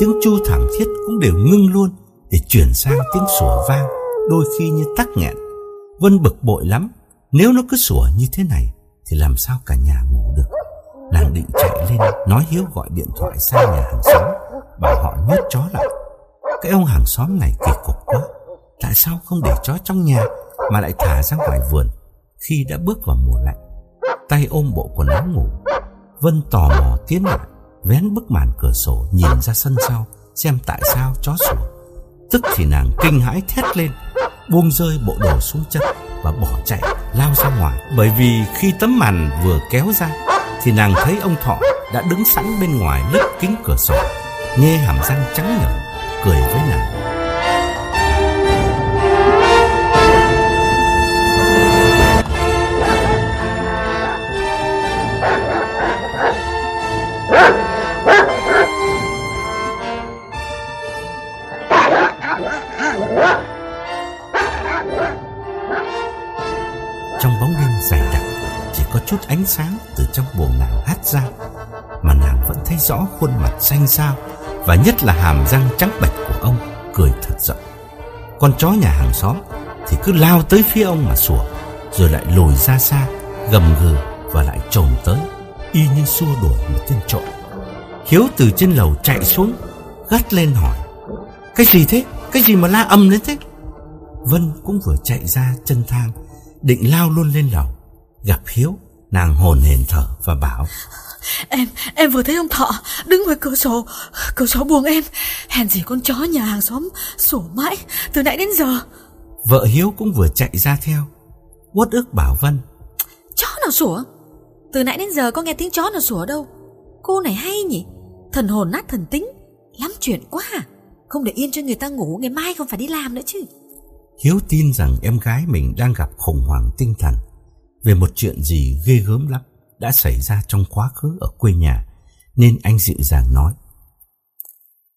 tiếng chu thảm thiết cũng đều ngưng luôn để chuyển sang tiếng sủa vang, đôi khi như tắc nghẹn. Vân bực bội lắm, nếu nó cứ sủa như thế này thì làm sao cả nhà ngủ được. Nàng định chạy lên nói Hiếu gọi điện thoại sang nhà hàng xóm bảo họ nhốt chó lại. Cái ông hàng xóm này kỳ cục quá, tại sao không để chó trong nhà mà lại thả ra ngoài vườn khi đã bước vào mùa lạnh. Tay ôm bộ quần áo ngủ, Vân tò mò tiến lại, vén bức màn cửa sổ nhìn ra sân sau xem tại sao chó sủa. Tức thì nàng kinh hãi thét lên, buông rơi bộ đồ xuống chân và bỏ chạy lao ra ngoài. Bởi vì khi tấm màn vừa kéo ra thì nàng thấy ông Thọ đã đứng sẵn bên ngoài lớp kính cửa sổ, nghe hàm răng trắng nhợt cười với nàng. ánh sáng từ trong buồng nàng hắt ra, mà nàng vẫn thấy rõ khuôn mặt xanh xao và nhất là hàm răng trắng bệch của ông cười thật rộng. Con chó nhà hàng xóm thì cứ lao tới phía ông mà sủa, rồi lại lùi ra xa, gầm gừ và lại chồm tới, y như xua đuổi một tên trộm. Hiếu từ trên lầu chạy xuống, gắt lên hỏi: "Cái gì thế? Cái gì mà la ầm lên thế?" Vân cũng vừa chạy ra chân thang, định lao luôn lên lầu. Gặp Hiếu, nàng hổn hển thở và bảo: Em vừa thấy ông Thọ đứng ngoài cửa sổ buồng em. Hèn gì con chó nhà hàng xóm sủa mãi từ nãy đến giờ. Vợ Hiếu cũng vừa chạy ra theo, uất ức bảo Vân: Chó nào sủa? Từ nãy đến giờ có nghe tiếng chó nào sủa đâu. Cô này hay nhỉ, thần hồn nát thần tính, lắm chuyện quá à. Không để yên cho người ta ngủ, ngày mai không phải đi làm nữa chứ. Hiếu tin rằng em gái mình đang gặp khủng hoảng tinh thần về một chuyện gì ghê gớm lắm đã xảy ra trong quá khứ ở quê nhà, nên anh dịu dàng nói: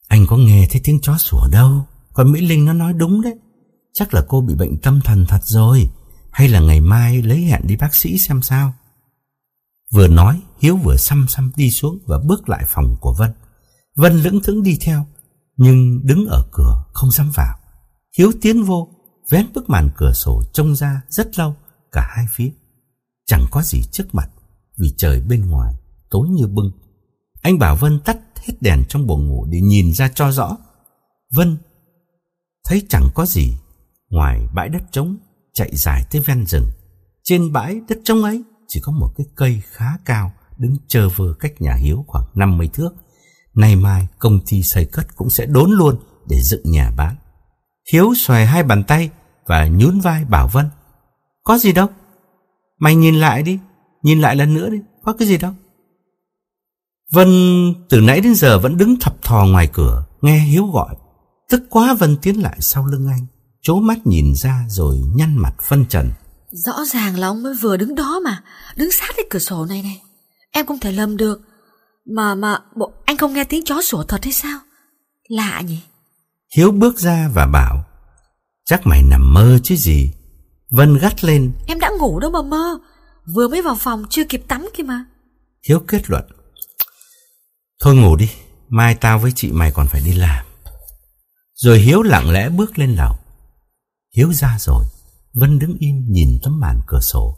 Anh có nghe thấy tiếng chó sủa đâu. Con Mỹ Linh nó nói đúng đấy. Chắc là cô bị bệnh tâm thần thật rồi. Hay là ngày mai lấy hẹn đi bác sĩ xem sao. Vừa nói, Hiếu vừa xăm xăm đi xuống và bước lại phòng của Vân. Vân lững thững đi theo, nhưng đứng ở cửa không dám vào. Hiếu tiến vô, vén bức màn cửa sổ trông ra rất lâu cả hai phía. Chẳng có gì trước mặt vì trời bên ngoài tối như bưng. Anh bảo Vân tắt hết đèn trong buồng ngủ để nhìn ra cho rõ. Vân thấy chẳng có gì ngoài bãi đất trống chạy dài tới ven rừng. Trên bãi đất trống ấy chỉ có một cái cây khá cao đứng trơ vơ cách nhà Hiếu khoảng 50 thước. Nay mai công ty xây cất cũng sẽ đốn luôn để dựng nhà bán. Hiếu xòe hai bàn tay và nhún vai bảo Vân: Có gì đâu, mày nhìn lại đi, nhìn lại lần nữa đi, có cái gì đâu. Vân từ nãy đến giờ vẫn đứng thập thò ngoài cửa, nghe Hiếu gọi. Tức quá, Vân tiến lại sau lưng anh, trố mắt nhìn ra rồi nhăn mặt phân trần: Rõ ràng là ông mới vừa đứng đó mà, đứng sát cái cửa sổ này này. Em không thể lầm được. Mà bộ anh không nghe tiếng chó sủa thật hay sao? Lạ nhỉ. Hiếu bước ra và bảo: Chắc mày nằm mơ chứ gì. Vân gắt lên: Em đã ngủ đâu mà mơ, vừa mới vào phòng chưa kịp tắm kia mà. Hiếu kết luận: Thôi ngủ đi, mai tao với chị mày còn phải đi làm. Rồi Hiếu lặng lẽ bước lên lầu. Hiếu ra rồi, Vân đứng im nhìn tấm màn cửa sổ.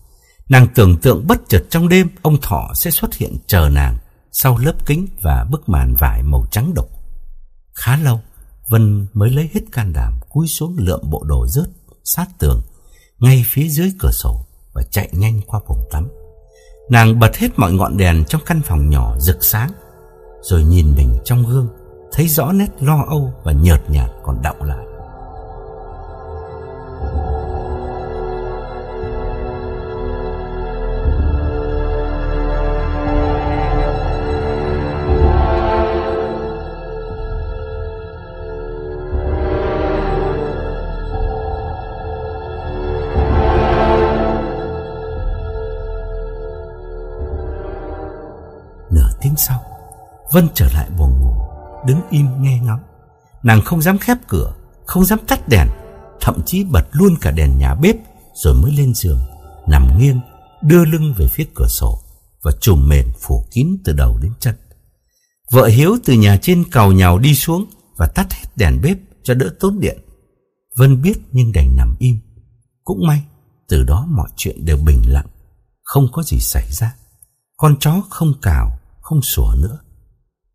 Nàng tưởng tượng bất chợt trong đêm ông Thọ sẽ xuất hiện chờ nàng sau lớp kính và bức màn vải màu trắng đục. Khá lâu, Vân mới lấy hết can đảm cúi xuống lượm bộ đồ rớt sát tường ngay phía dưới cửa sổ và chạy nhanh qua phòng tắm. Nàng bật hết mọi ngọn đèn trong căn phòng nhỏ rực sáng, rồi nhìn mình trong gương, thấy rõ nét lo âu và nhợt nhạt còn đọng lại. Sau, Vân trở lại buồng ngủ, đứng im nghe ngóng. Nàng không dám khép cửa, không dám tắt đèn, thậm chí bật luôn cả đèn nhà bếp, rồi mới lên giường, nằm nghiêng, đưa lưng về phía cửa sổ và trùm mền phủ kín từ đầu đến chân. Vợ Hiếu từ nhà trên càu nhàu đi xuống và tắt hết đèn bếp cho đỡ tốn điện. Vân biết nhưng đành nằm im. Cũng may, từ đó mọi chuyện đều bình lặng, không có gì xảy ra. Con chó không cào, không sủa nữa.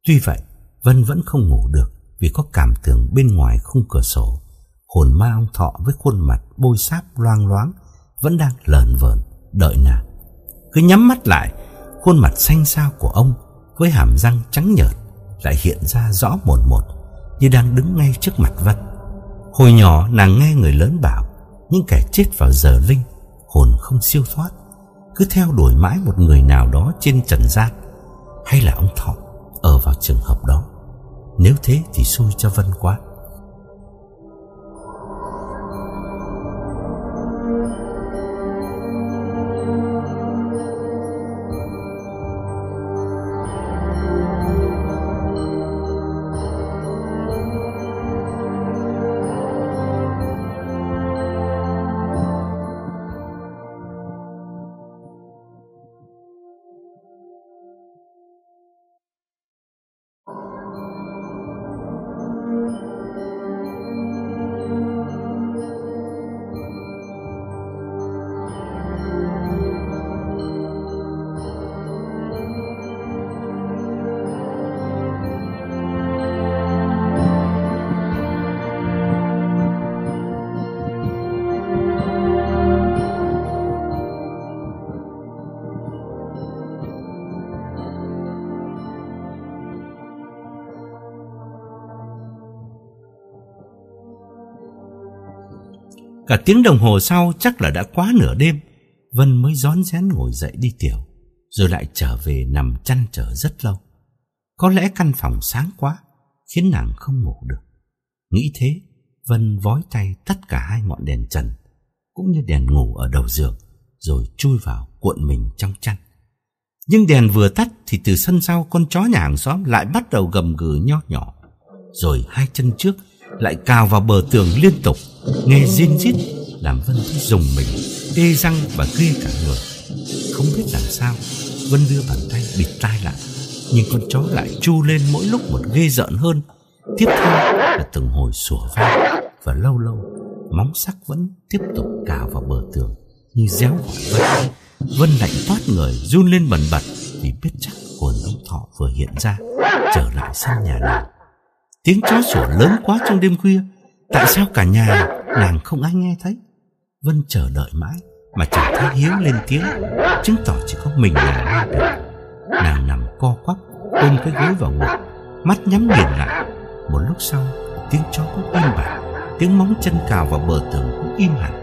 Tuy vậy, Vân vẫn không ngủ được vì có cảm tưởng bên ngoài khung cửa sổ, hồn ma ông Thọ với khuôn mặt bôi sáp loang loáng vẫn đang lờn vờn đợi nàng. Cứ nhắm mắt lại, khuôn mặt xanh xao của ông với hàm răng trắng nhợt lại hiện ra rõ mồn một như đang đứng ngay trước mặt Vân. Hồi nhỏ nàng nghe người lớn bảo những kẻ chết vào giờ linh hồn không siêu thoát, cứ theo đuổi mãi một người nào đó trên trần gian. Hay là ông Thọ ở vào trường hợp đó? Nếu thế thì xui cho Vân quá. Cả tiếng đồng hồ sau, chắc là đã quá nửa đêm, Vân mới rón rén ngồi dậy đi tiểu, rồi lại trở về nằm trăn trở rất lâu. Có lẽ căn phòng sáng quá khiến nàng không ngủ được. Nghĩ thế, Vân vói tay tắt cả hai ngọn đèn trần cũng như đèn ngủ ở đầu giường, rồi chui vào cuộn mình trong chăn. Nhưng đèn vừa tắt thì từ sân sau, con chó nhà hàng xóm lại bắt đầu gầm gừ nho nhỏ, rồi hai chân trước lại cào vào bờ tường liên tục, nghe rin rít làm Vân thấy rùng mình, tê răng và ghê cả người. Không biết làm sao, Vân đưa bàn tay bịt tai lại, nhưng con chó lại tru lên mỗi lúc một ghê rợn hơn. Tiếp theo là từng hồi sủa vang, và lâu lâu móng sắc vẫn tiếp tục cào vào bờ tường như réo gọi Vân. Vân lạnh toát người, run lên bần bật vì biết chắc hồn ông Thọ vừa hiện ra trở lại sân nhà nàng. Tiếng chó sủa lớn quá trong đêm khuya, tại sao cả nhà nàng không ai nghe thấy? Vân chờ đợi mãi mà chẳng thấy Hiếu lên tiếng, chứng tỏ chỉ có mình nàng nghe được. Nàng nằm co quắp, ôm cái gối vào ngực, mắt nhắm nghiền lại. Một lúc sau, tiếng chó cũng im bặt, tiếng móng chân cào vào bờ tường cũng im hẳn.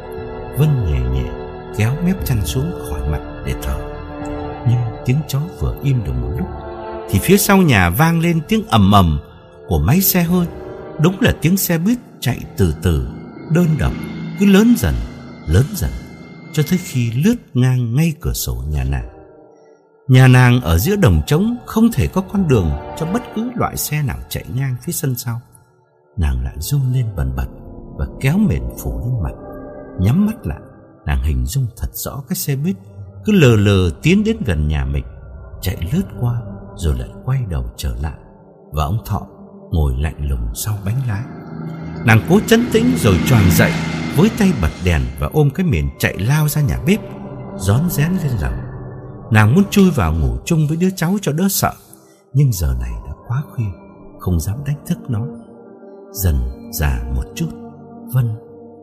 Vân nhẹ nhẹ kéo mép chăn xuống khỏi mặt để thở. Nhưng tiếng chó vừa im được một lúc thì phía sau nhà vang lên tiếng ầm ầm của máy xe hơi. Đúng là tiếng xe buýt chạy từ từ, đơn độc, cứ lớn dần cho tới khi lướt ngang ngay cửa sổ nhà nàng. Nhà nàng ở giữa đồng trống, không thể có con đường cho bất cứ loại xe nào chạy ngang phía sân sau. Nàng lại run lên bần bật và kéo mền phủ lên mặt. Nhắm mắt lại, nàng hình dung thật rõ cái xe buýt cứ lờ lờ tiến đến gần nhà mình, chạy lướt qua rồi lại quay đầu trở lại, và ông Thọ ngồi lạnh lùng sau bánh lái. Nàng cố trấn tĩnh rồi choàng dậy, với tay bật đèn và ôm cái mền chạy lao ra nhà bếp, rón rén lên lầu. Nàng muốn chui vào ngủ chung với đứa cháu cho đỡ sợ, nhưng giờ này đã quá khuya, không dám đánh thức nó. Dần già một chút, Vân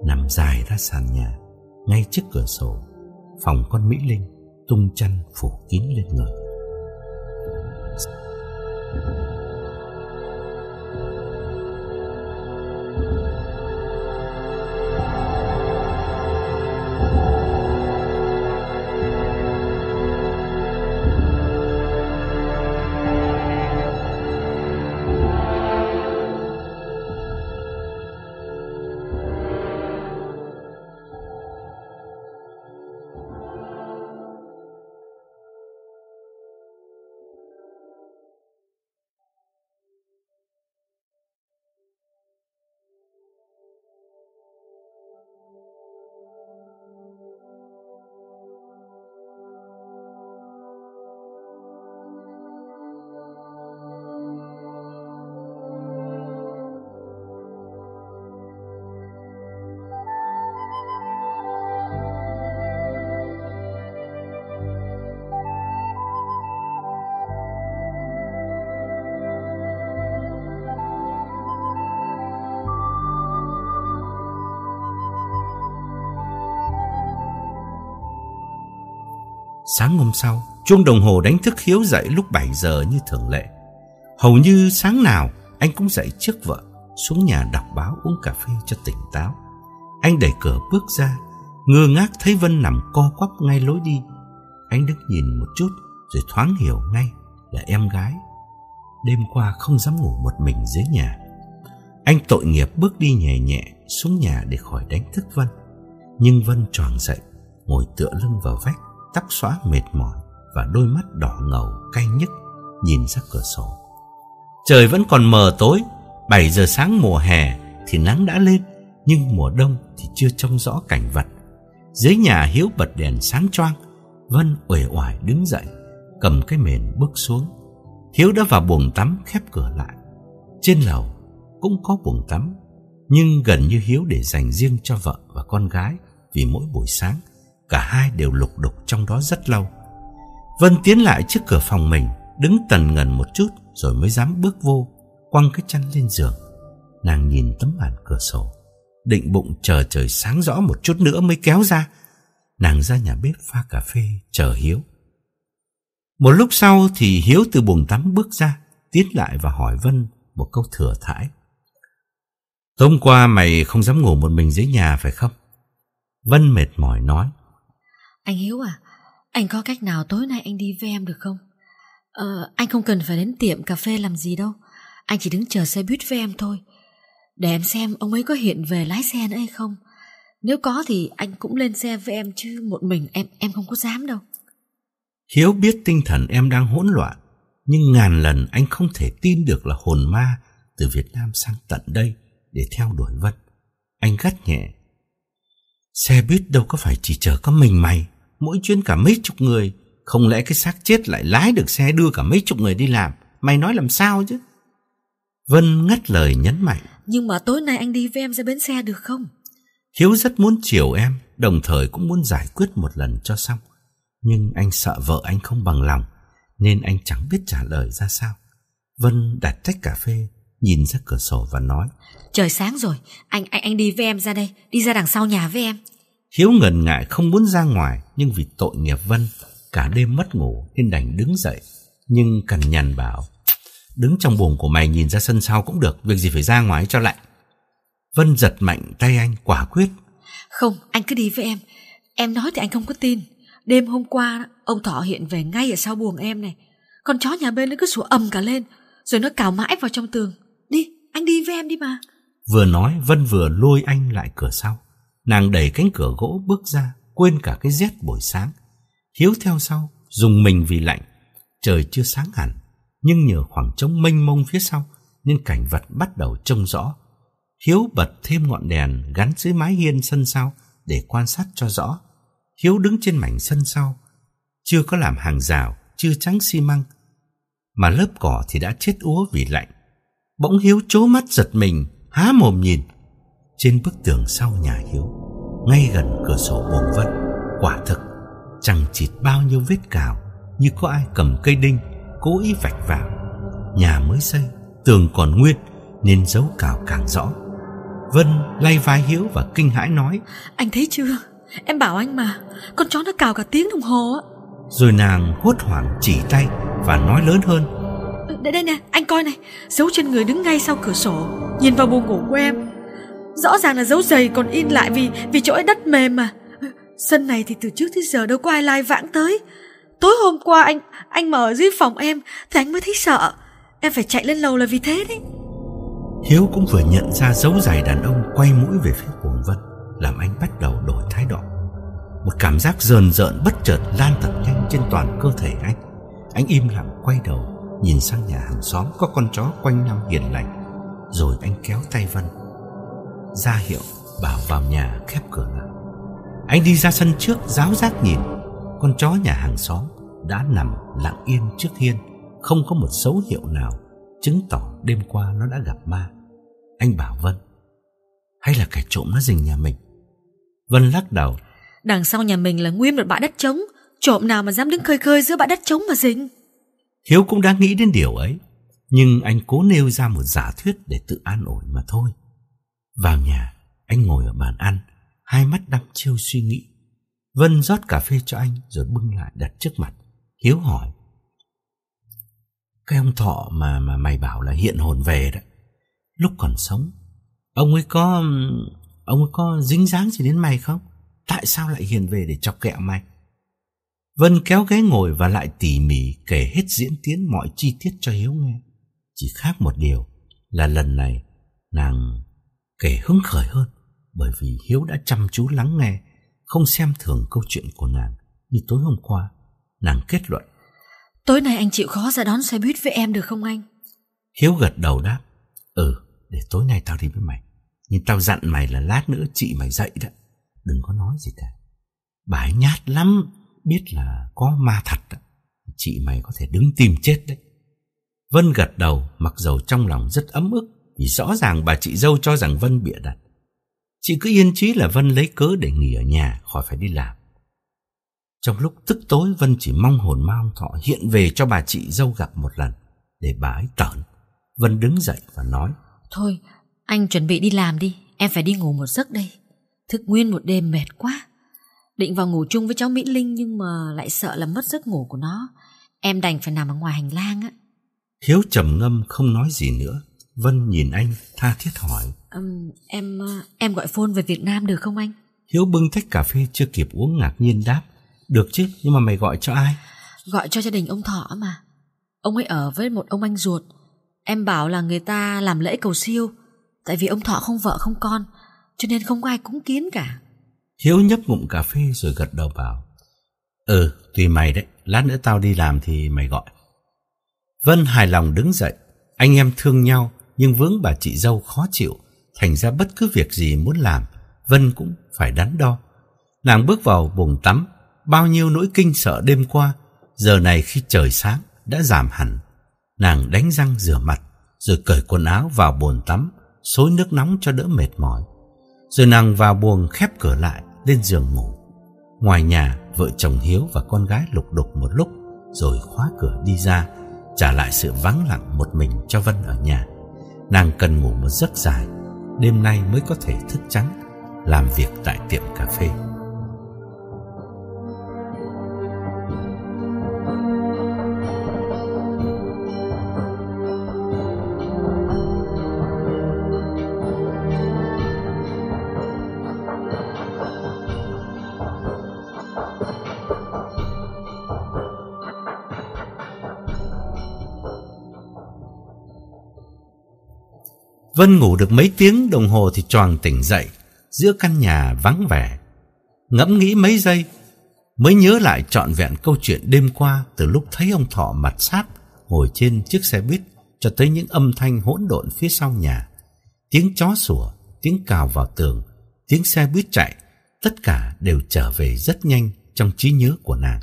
nằm dài ra sàn nhà, ngay trước cửa sổ phòng con Mỹ Linh tung chăn phủ kín lên người. Sáng hôm sau, chuông đồng hồ đánh thức Hiếu dậy lúc 7 giờ như thường lệ. Hầu như sáng nào, anh cũng dậy trước vợ, xuống nhà đọc báo uống cà phê cho tỉnh táo. Anh đẩy cửa bước ra, ngơ ngác thấy Vân nằm co quắp ngay lối đi. Anh đứng nhìn một chút, rồi thoáng hiểu ngay là em gái. Đêm qua không dám ngủ một mình dưới nhà. Anh tội nghiệp bước đi nhẹ nhẹ xuống nhà để khỏi đánh thức Vân. Nhưng Vân choàng dậy, ngồi tựa lưng vào vách, tóc xõa mệt mỏi và đôi mắt đỏ ngầu cay nhức nhìn ra cửa sổ. Trời vẫn còn mờ tối, 7 giờ sáng mùa hè thì nắng đã lên, nhưng mùa đông thì chưa trông rõ cảnh vật. Dưới nhà Hiếu bật đèn sáng choang, Vân uể oải đứng dậy, cầm cái mền bước xuống. Hiếu đã vào buồng tắm khép cửa lại. Trên lầu cũng có buồng tắm, nhưng gần như Hiếu để dành riêng cho vợ và con gái, vì mỗi buổi sáng cả hai đều lục đục trong đó rất lâu. Vân tiến lại trước cửa phòng mình, đứng tần ngần một chút rồi mới dám bước vô, quăng cái chăn lên giường. Nàng nhìn tấm màn cửa sổ, định bụng chờ trời sáng rõ một chút nữa mới kéo ra. Nàng ra nhà bếp pha cà phê chờ Hiếu. Một lúc sau thì Hiếu từ buồng tắm bước ra, tiến lại và hỏi Vân một câu thừa thãi. "Tối hôm qua mày không dám ngủ một mình dưới nhà phải không? Vân mệt mỏi nói: Anh Hiếu à, anh có cách nào tối nay anh đi với em được không? Anh không cần phải đến tiệm cà phê làm gì đâu. Anh chỉ đứng chờ xe buýt với em thôi. Để em xem ông ấy có hiện về lái xe nữa hay không. Nếu có thì anh cũng lên xe với em, chứ một mình em không có dám đâu. Hiếu biết tinh thần em đang hỗn loạn, nhưng ngàn lần anh không thể tin được là hồn ma từ Việt Nam sang tận đây để theo đuổi Vân. Anh gắt nhẹ: Xe buýt đâu có phải chỉ chở có mình mày, mỗi chuyến cả mấy chục người. Không lẽ cái xác chết lại lái được xe đưa cả mấy chục người đi làm? Mày nói làm sao chứ? Vân ngắt lời nhấn mạnh: Nhưng mà tối nay anh đi với em ra bến xe được không? Hiếu rất muốn chiều em, đồng thời cũng muốn giải quyết một lần cho xong. Nhưng anh sợ vợ anh không bằng lòng, nên anh chẳng biết trả lời ra sao. Vân đặt tách cà phê, nhìn ra cửa sổ và nói: Trời sáng rồi, anh đi với em ra đây, đi ra đằng sau nhà với em. Hiếu ngần ngại không muốn ra ngoài, nhưng vì tội nghiệp Vân, cả đêm mất ngủ nên đành đứng dậy. Nhưng cằn nhằn bảo: Đứng trong buồng của mày nhìn ra sân sau cũng được, việc gì phải ra ngoài cho lạnh. Vân giật mạnh tay anh, quả quyết: Không, anh cứ đi với em. Em nói thì anh không có tin. Đêm hôm qua ông Thọ hiện về ngay ở sau buồng em này. Con chó nhà bên nó cứ sủa ầm cả lên, rồi nó cào mãi vào trong tường. Đi, anh đi với em đi mà. Vừa nói Vân vừa lôi anh lại cửa sau. Nàng đẩy cánh cửa gỗ bước ra, quên cả cái rét buổi sáng. Hiếu theo sau, rùng mình vì lạnh. Trời chưa sáng hẳn, nhưng nhờ khoảng trống mênh mông phía sau nên cảnh vật bắt đầu trông rõ. Hiếu bật thêm ngọn đèn gắn dưới mái hiên sân sau để quan sát cho rõ. Hiếu đứng trên mảnh sân sau, chưa có làm hàng rào, chưa trắng xi măng, mà lớp cỏ thì đã chết úa vì lạnh. Bỗng Hiếu trố mắt giật mình, há mồm nhìn. Trên bức tường sau nhà Hiếu, ngay gần cửa sổ buồng Vân, quả thực chằng chịt bao nhiêu vết cào, như có ai cầm cây đinh cố ý vạch vào. Nhà mới xây, tường còn nguyên nên dấu cào càng rõ. Vân lay vai Hiếu và kinh hãi nói: Anh thấy chưa? Em bảo anh mà, con chó nó cào cả tiếng đồng hồ á. Rồi nàng hốt hoảng chỉ tay và nói lớn hơn: Đây nè, anh coi này, dấu chân người đứng ngay sau cửa sổ, nhìn vào buồng ngủ của em. Rõ ràng là dấu giày còn in lại vì chỗ ấy đất mềm mà. Sân này thì từ trước tới giờ đâu có ai lai vãng tới. Tối hôm qua anh mà ở dưới phòng em thì anh mới thấy sợ. Em phải chạy lên lầu là vì thế đấy. Hiếu cũng vừa nhận ra dấu giày đàn ông quay mũi về phía buồng Vân, làm anh bắt đầu đổi thái độ. Một cảm giác rờn rợn bất chợt lan thật nhanh trên toàn cơ thể anh. Anh im lặng quay đầu, nhìn sang nhà hàng xóm có con chó quanh năm hiền lành. Rồi anh kéo tay Vân, ra hiệu bảo vào nhà khép cửa lại. Anh đi ra sân trước, ráo rác nhìn. Con chó nhà hàng xóm đã nằm lặng yên trước hiên, không có một dấu hiệu nào chứng tỏ đêm qua nó đã gặp ma. Anh bảo Vân: Hay là kẻ trộm nó rình nhà mình? Vân lắc đầu: Đằng sau nhà mình là nguyên một bãi đất trống, trộm nào mà dám đứng khơi khơi giữa bãi đất trống mà rình. Hiếu cũng đã nghĩ đến điều ấy, nhưng anh cố nêu ra một giả thuyết để tự an ủi mà thôi. Vào nhà, anh ngồi ở bàn ăn, hai mắt đăm chiêu suy nghĩ. Vân rót cà phê cho anh rồi bưng lại đặt trước mặt. Hiếu hỏi: Cái ông Thọ mà mày bảo là hiện hồn về đó, lúc còn sống, ông ấy có dính dáng gì đến mày không? Tại sao lại hiện về để chọc ghẹo mày? Vân kéo ghế ngồi và lại tỉ mỉ kể hết diễn tiến mọi chi tiết cho Hiếu nghe. Chỉ khác một điều là lần này nàng kể hứng khởi hơn, bởi vì Hiếu đã chăm chú lắng nghe, không xem thường câu chuyện của nàng như tối hôm qua. Nàng kết luận: Tối nay anh chịu khó ra đón xe buýt với em được không anh? Hiếu gật đầu đáp: Để tối nay tao đi với mày. Nhưng tao dặn mày là lát nữa chị mày dậy đó, đừng có nói gì cả. Bà ấy nhát lắm, biết là có ma thật đó, chị mày có thể đứng tìm chết đấy. Vân gật đầu, mặc dầu trong lòng rất ấm ức, vì rõ ràng bà chị dâu cho rằng Vân bịa đặt. Chị cứ yên chí là Vân lấy cớ để nghỉ ở nhà, khỏi phải đi làm. Trong lúc tức tối, Vân chỉ mong hồn ma ông Thọ hiện về cho bà chị dâu gặp một lần, để bà ấy tởn. Vân đứng dậy và nói: Thôi, anh chuẩn bị đi làm đi, em phải đi ngủ một giấc đây. Thức nguyên một đêm mệt quá. Định vào ngủ chung với cháu Mỹ Linh, nhưng mà lại sợ là mất giấc ngủ của nó. Em đành phải nằm ở ngoài hành lang á. Hiếu trầm ngâm không nói gì nữa. Vân nhìn anh tha thiết hỏi: Em gọi phone về Việt Nam được không anh? Hiếu bưng tách cà phê chưa kịp uống ngạc nhiên đáp: Được chứ, nhưng mà mày gọi cho ai? Gọi cho gia đình ông Thọ mà. Ông ấy ở với một ông anh ruột. Em bảo là người ta làm lễ cầu siêu. Tại vì ông Thọ không vợ không con, cho nên không có ai cúng kiến cả. Hiếu nhấp ngụm cà phê rồi gật đầu bảo: Ừ, tùy mày đấy. Lát nữa tao đi làm thì mày gọi. Vân hài lòng đứng dậy. Anh em thương nhau, nhưng vướng bà chị dâu khó chịu. Thành ra bất cứ việc gì muốn làm, Vân cũng phải đắn đo. Nàng bước vào buồng tắm. Bao nhiêu nỗi kinh sợ đêm qua, giờ này khi trời sáng đã giảm hẳn. Nàng đánh răng rửa mặt, rồi cởi quần áo vào bồn tắm, xối nước nóng cho đỡ mệt mỏi. Rồi nàng vào buồng khép cửa lại, lên giường ngủ. Ngoài nhà, vợ chồng Hiếu và con gái lục đục một lúc, rồi khóa cửa đi ra, trả lại sự vắng lặng một mình cho Vân ở nhà. Nàng cần ngủ một giấc dài, đêm nay mới có thể thức trắng, làm việc tại tiệm cà phê. Vân ngủ được mấy tiếng đồng hồ thì choàng tỉnh dậy giữa căn nhà vắng vẻ. Ngẫm nghĩ mấy giây mới nhớ lại trọn vẹn câu chuyện đêm qua, từ lúc thấy ông Thọ mặt sáp ngồi trên chiếc xe buýt cho tới những âm thanh hỗn độn phía sau nhà. Tiếng chó sủa, tiếng cào vào tường, tiếng xe buýt chạy, tất cả đều trở về rất nhanh trong trí nhớ của nàng.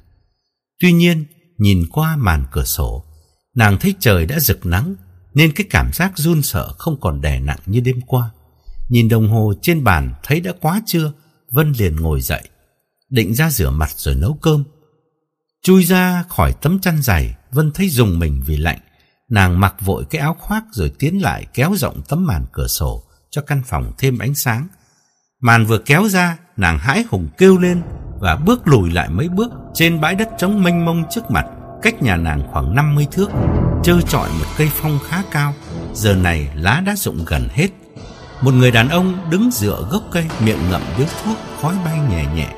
Tuy nhiên, nhìn qua màn cửa sổ, nàng thấy trời đã rực nắng, nên cái cảm giác run sợ không còn đè nặng như đêm qua. Nhìn đồng hồ trên bàn thấy đã quá trưa, Vân liền ngồi dậy, định ra rửa mặt rồi nấu cơm. Chui ra khỏi tấm chăn dày, Vân thấy rùng mình vì lạnh. Nàng mặc vội cái áo khoác rồi tiến lại kéo rộng tấm màn cửa sổ cho căn phòng thêm ánh sáng. Màn vừa kéo ra, nàng hãi hùng kêu lên và bước lùi lại mấy bước trên bãi đất trống mênh mông trước mặt. Cách nhà nàng khoảng 50 thước, trơ trọi một cây phong khá cao, giờ này lá đã rụng gần hết. Một người đàn ông đứng dựa gốc cây, miệng ngậm điếu thuốc, khói bay nhẹ nhẹ,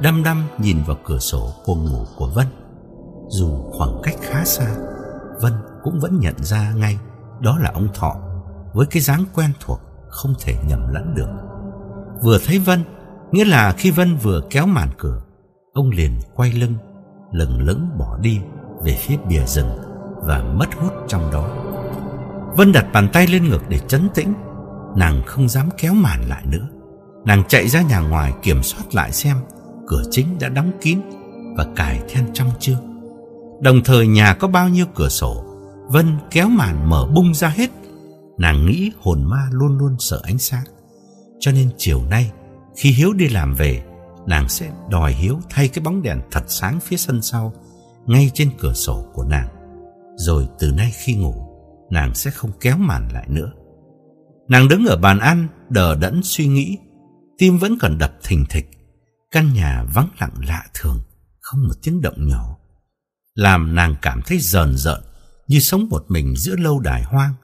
đăm đăm nhìn vào cửa sổ buồng ngủ của Vân. Dù khoảng cách khá xa, Vân cũng vẫn nhận ra ngay đó là ông Thọ, với cái dáng quen thuộc không thể nhầm lẫn được. Vừa thấy Vân, nghĩa là khi Vân vừa kéo màn cửa, ông liền quay lưng, lững lững bỏ đi về phía bìa rừng và mất hút trong đó. Vân đặt bàn tay lên ngực để trấn tĩnh. Nàng không dám kéo màn lại nữa. Nàng chạy ra nhà ngoài kiểm soát lại xem cửa chính đã đóng kín và cài then trong chưa. Đồng thời nhà có bao nhiêu cửa sổ, Vân kéo màn mở bung ra hết. Nàng nghĩ hồn ma luôn luôn sợ ánh sáng, cho nên chiều nay khi Hiếu đi làm về, nàng sẽ đòi Hiếu thay cái bóng đèn thật sáng phía sân sau, ngay trên cửa sổ của nàng. Rồi từ nay khi ngủ, nàng sẽ không kéo màn lại nữa. Nàng đứng ở bàn ăn, đờ đẫn suy nghĩ. Tim vẫn còn đập thình thịch. Căn nhà vắng lặng lạ thường, không một tiếng động nhỏ, làm nàng cảm thấy rờn rợn, như sống một mình giữa lâu đài hoang.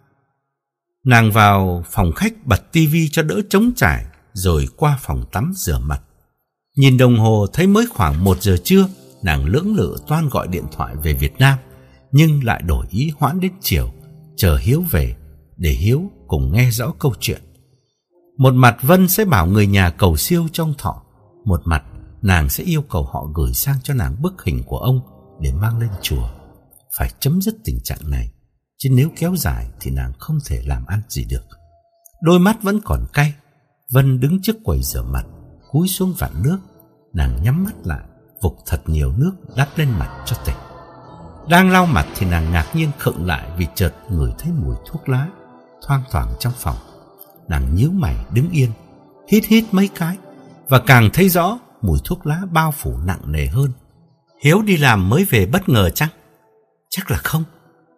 Nàng vào phòng khách bật tivi cho đỡ trống trải, rồi qua phòng tắm rửa mặt. Nhìn đồng hồ thấy mới khoảng 1 giờ trưa, nàng lưỡng lự toan gọi điện thoại về Việt Nam, nhưng lại đổi ý hoãn đến chiều, chờ Hiếu về để Hiếu cùng nghe rõ câu chuyện. Một mặt Vân sẽ bảo người nhà cầu siêu cho ông Thọ, một mặt nàng sẽ yêu cầu họ gửi sang cho nàng bức hình của ông để mang lên chùa. Phải chấm dứt tình trạng này, chứ nếu kéo dài thì nàng không thể làm ăn gì được. Đôi mắt vẫn còn cay, Vân đứng trước quầy rửa mặt, cúi xuống vặn nước. Nàng nhắm mắt lại, vục thật nhiều nước đắp lên mặt cho tỉnh. Đang lau mặt thì nàng ngạc nhiên khựng lại vì chợt ngửi thấy mùi thuốc lá thoang thoảng trong phòng. Nàng nhíu mày đứng yên, hít mấy cái và càng thấy rõ mùi thuốc lá bao phủ nặng nề hơn. Hiếu đi làm mới về bất ngờ chăng? Chắc là không,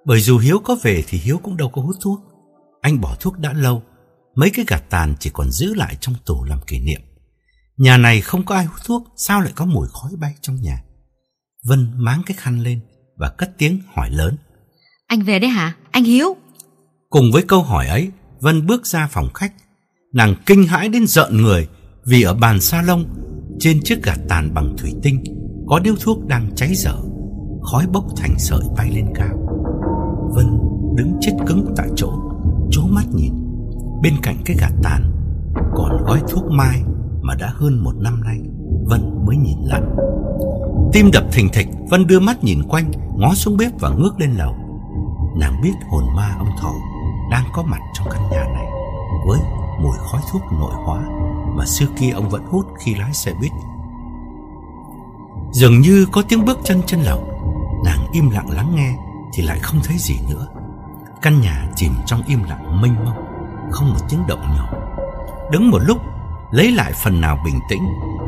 bởi dù Hiếu có về thì Hiếu cũng đâu có hút thuốc. Anh bỏ thuốc đã lâu, mấy cái gạt tàn chỉ còn giữ lại trong tủ làm kỷ niệm. Nhà này không có ai hút thuốc, sao lại có mùi khói bay trong nhà? Vân máng cái khăn lên và cất tiếng hỏi lớn: Anh về đấy hả, anh Hiếu? Cùng với câu hỏi ấy, Vân bước ra phòng khách. Nàng kinh hãi đến rợn người vì ở bàn salon, trên chiếc gạt tàn bằng thủy tinh, có điếu thuốc đang cháy dở, khói bốc thành sợi bay lên cao. Vân đứng chết cứng tại chỗ, trố mắt nhìn. Bên cạnh cái gạt tàn còn gói thuốc mai mà đã hơn một năm nay Vân mới nhìn lại. Tim đập thình thịch, Vân đưa mắt nhìn quanh, ngó xuống bếp và ngước lên lầu. Nàng biết hồn ma ông Thọ đang có mặt trong căn nhà này, với mùi khói thuốc nội hóa mà xưa kia ông vẫn hút khi lái xe buýt. Dường như có tiếng bước chân trên lầu, nàng im lặng lắng nghe thì lại không thấy gì nữa. Căn nhà chìm trong im lặng mênh mông, không một tiếng động nhỏ. Đứng một lúc, lấy lại phần nào bình tĩnh,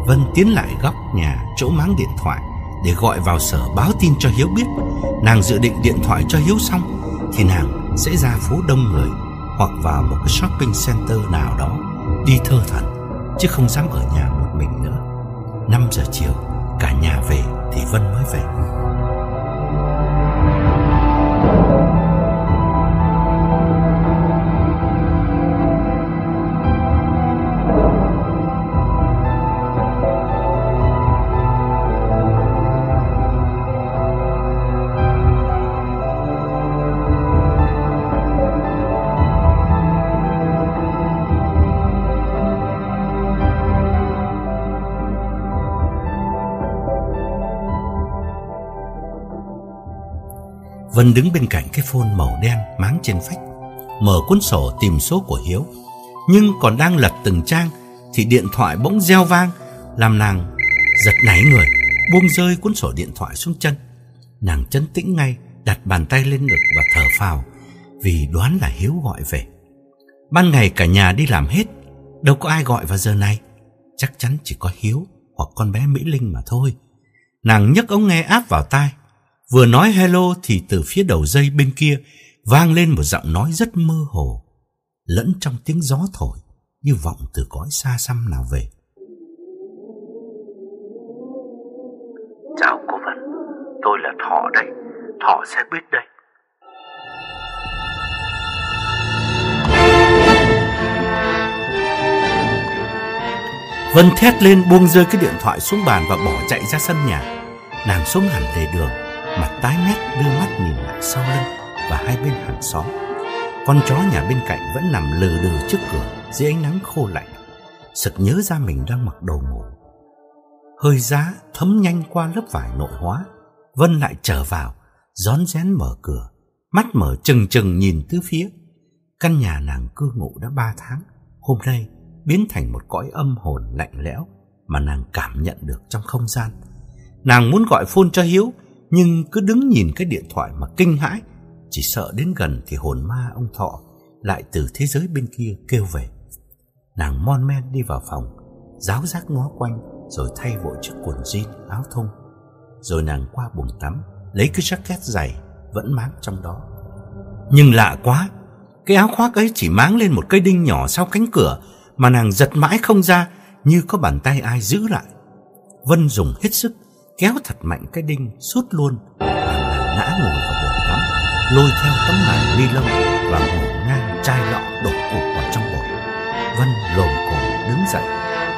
Vân tiến lại góc nhà chỗ máng điện thoại để gọi vào sở báo tin cho Hiếu biết. Nàng dự định điện thoại cho Hiếu xong thì nàng sẽ ra phố đông người hoặc vào một cái shopping center nào đó đi thơ thẩn, chứ không dám ở nhà một mình nữa. 5 giờ chiều cả nhà về thì Vân mới về. Vân đứng bên cạnh cái phone màu đen máng trên vách, mở cuốn sổ tìm số của Hiếu, nhưng còn đang lật từng trang thì điện thoại bỗng reo vang, làm nàng giật nảy người, buông rơi cuốn sổ điện thoại xuống chân. Nàng trấn tĩnh ngay, đặt bàn tay lên ngực và thở phào vì đoán là Hiếu gọi về. Ban ngày cả nhà đi làm hết, đâu có ai gọi vào giờ này, chắc chắn chỉ có Hiếu hoặc con bé Mỹ Linh mà thôi. Nàng nhấc ống nghe áp vào tai. Vừa nói hello thì từ phía đầu dây bên kia vang lên một giọng nói rất mơ hồ, lẫn trong tiếng gió thổi như vọng từ cõi xa xăm nào về. Chào cô Vân, tôi là Thọ đây, Thọ sẽ biết đây. Vân thét lên, buông rơi cái điện thoại xuống bàn và bỏ chạy ra sân nhà. Nàng xuống hẳn lề đường, mặt tái mét, đưa mắt nhìn lại sau lưng và hai bên hàng xóm. Con chó nhà bên cạnh vẫn nằm lừ đừ trước cửa dưới ánh nắng khô lạnh. Sực nhớ ra mình đang mặc đồ ngủ. Hơi giá thấm nhanh qua lớp vải nội hóa. Vân lại trở vào, rón rén mở cửa, mắt mở trừng trừng nhìn tứ phía. Căn nhà nàng cư ngụ đã 3 tháng, hôm nay biến thành một cõi âm hồn lạnh lẽo mà nàng cảm nhận được trong không gian. Nàng muốn gọi phone cho Hiếu, nhưng cứ đứng nhìn cái điện thoại mà kinh hãi, chỉ sợ đến gần thì hồn ma ông Thọ lại từ thế giới bên kia kêu về. Nàng mon men đi vào phòng, ráo rác ngó quanh rồi thay vội chiếc quần jean áo thun. Rồi nàng qua bồn tắm, lấy cái jacket dày vẫn máng trong đó. Nhưng lạ quá, cái áo khoác ấy chỉ máng lên một cây đinh nhỏ sau cánh cửa mà nàng giật mãi không ra, như có bàn tay ai giữ lại. Vân dùng hết sức kéo thật mạnh cái đinh sút luôn, nàng ngã ngồi vào bồn tắm, lôi theo tấm màn ni lông và ngổn ngang chai lọ đổ cục vào trong bồn. Vân lồm cồm đứng dậy,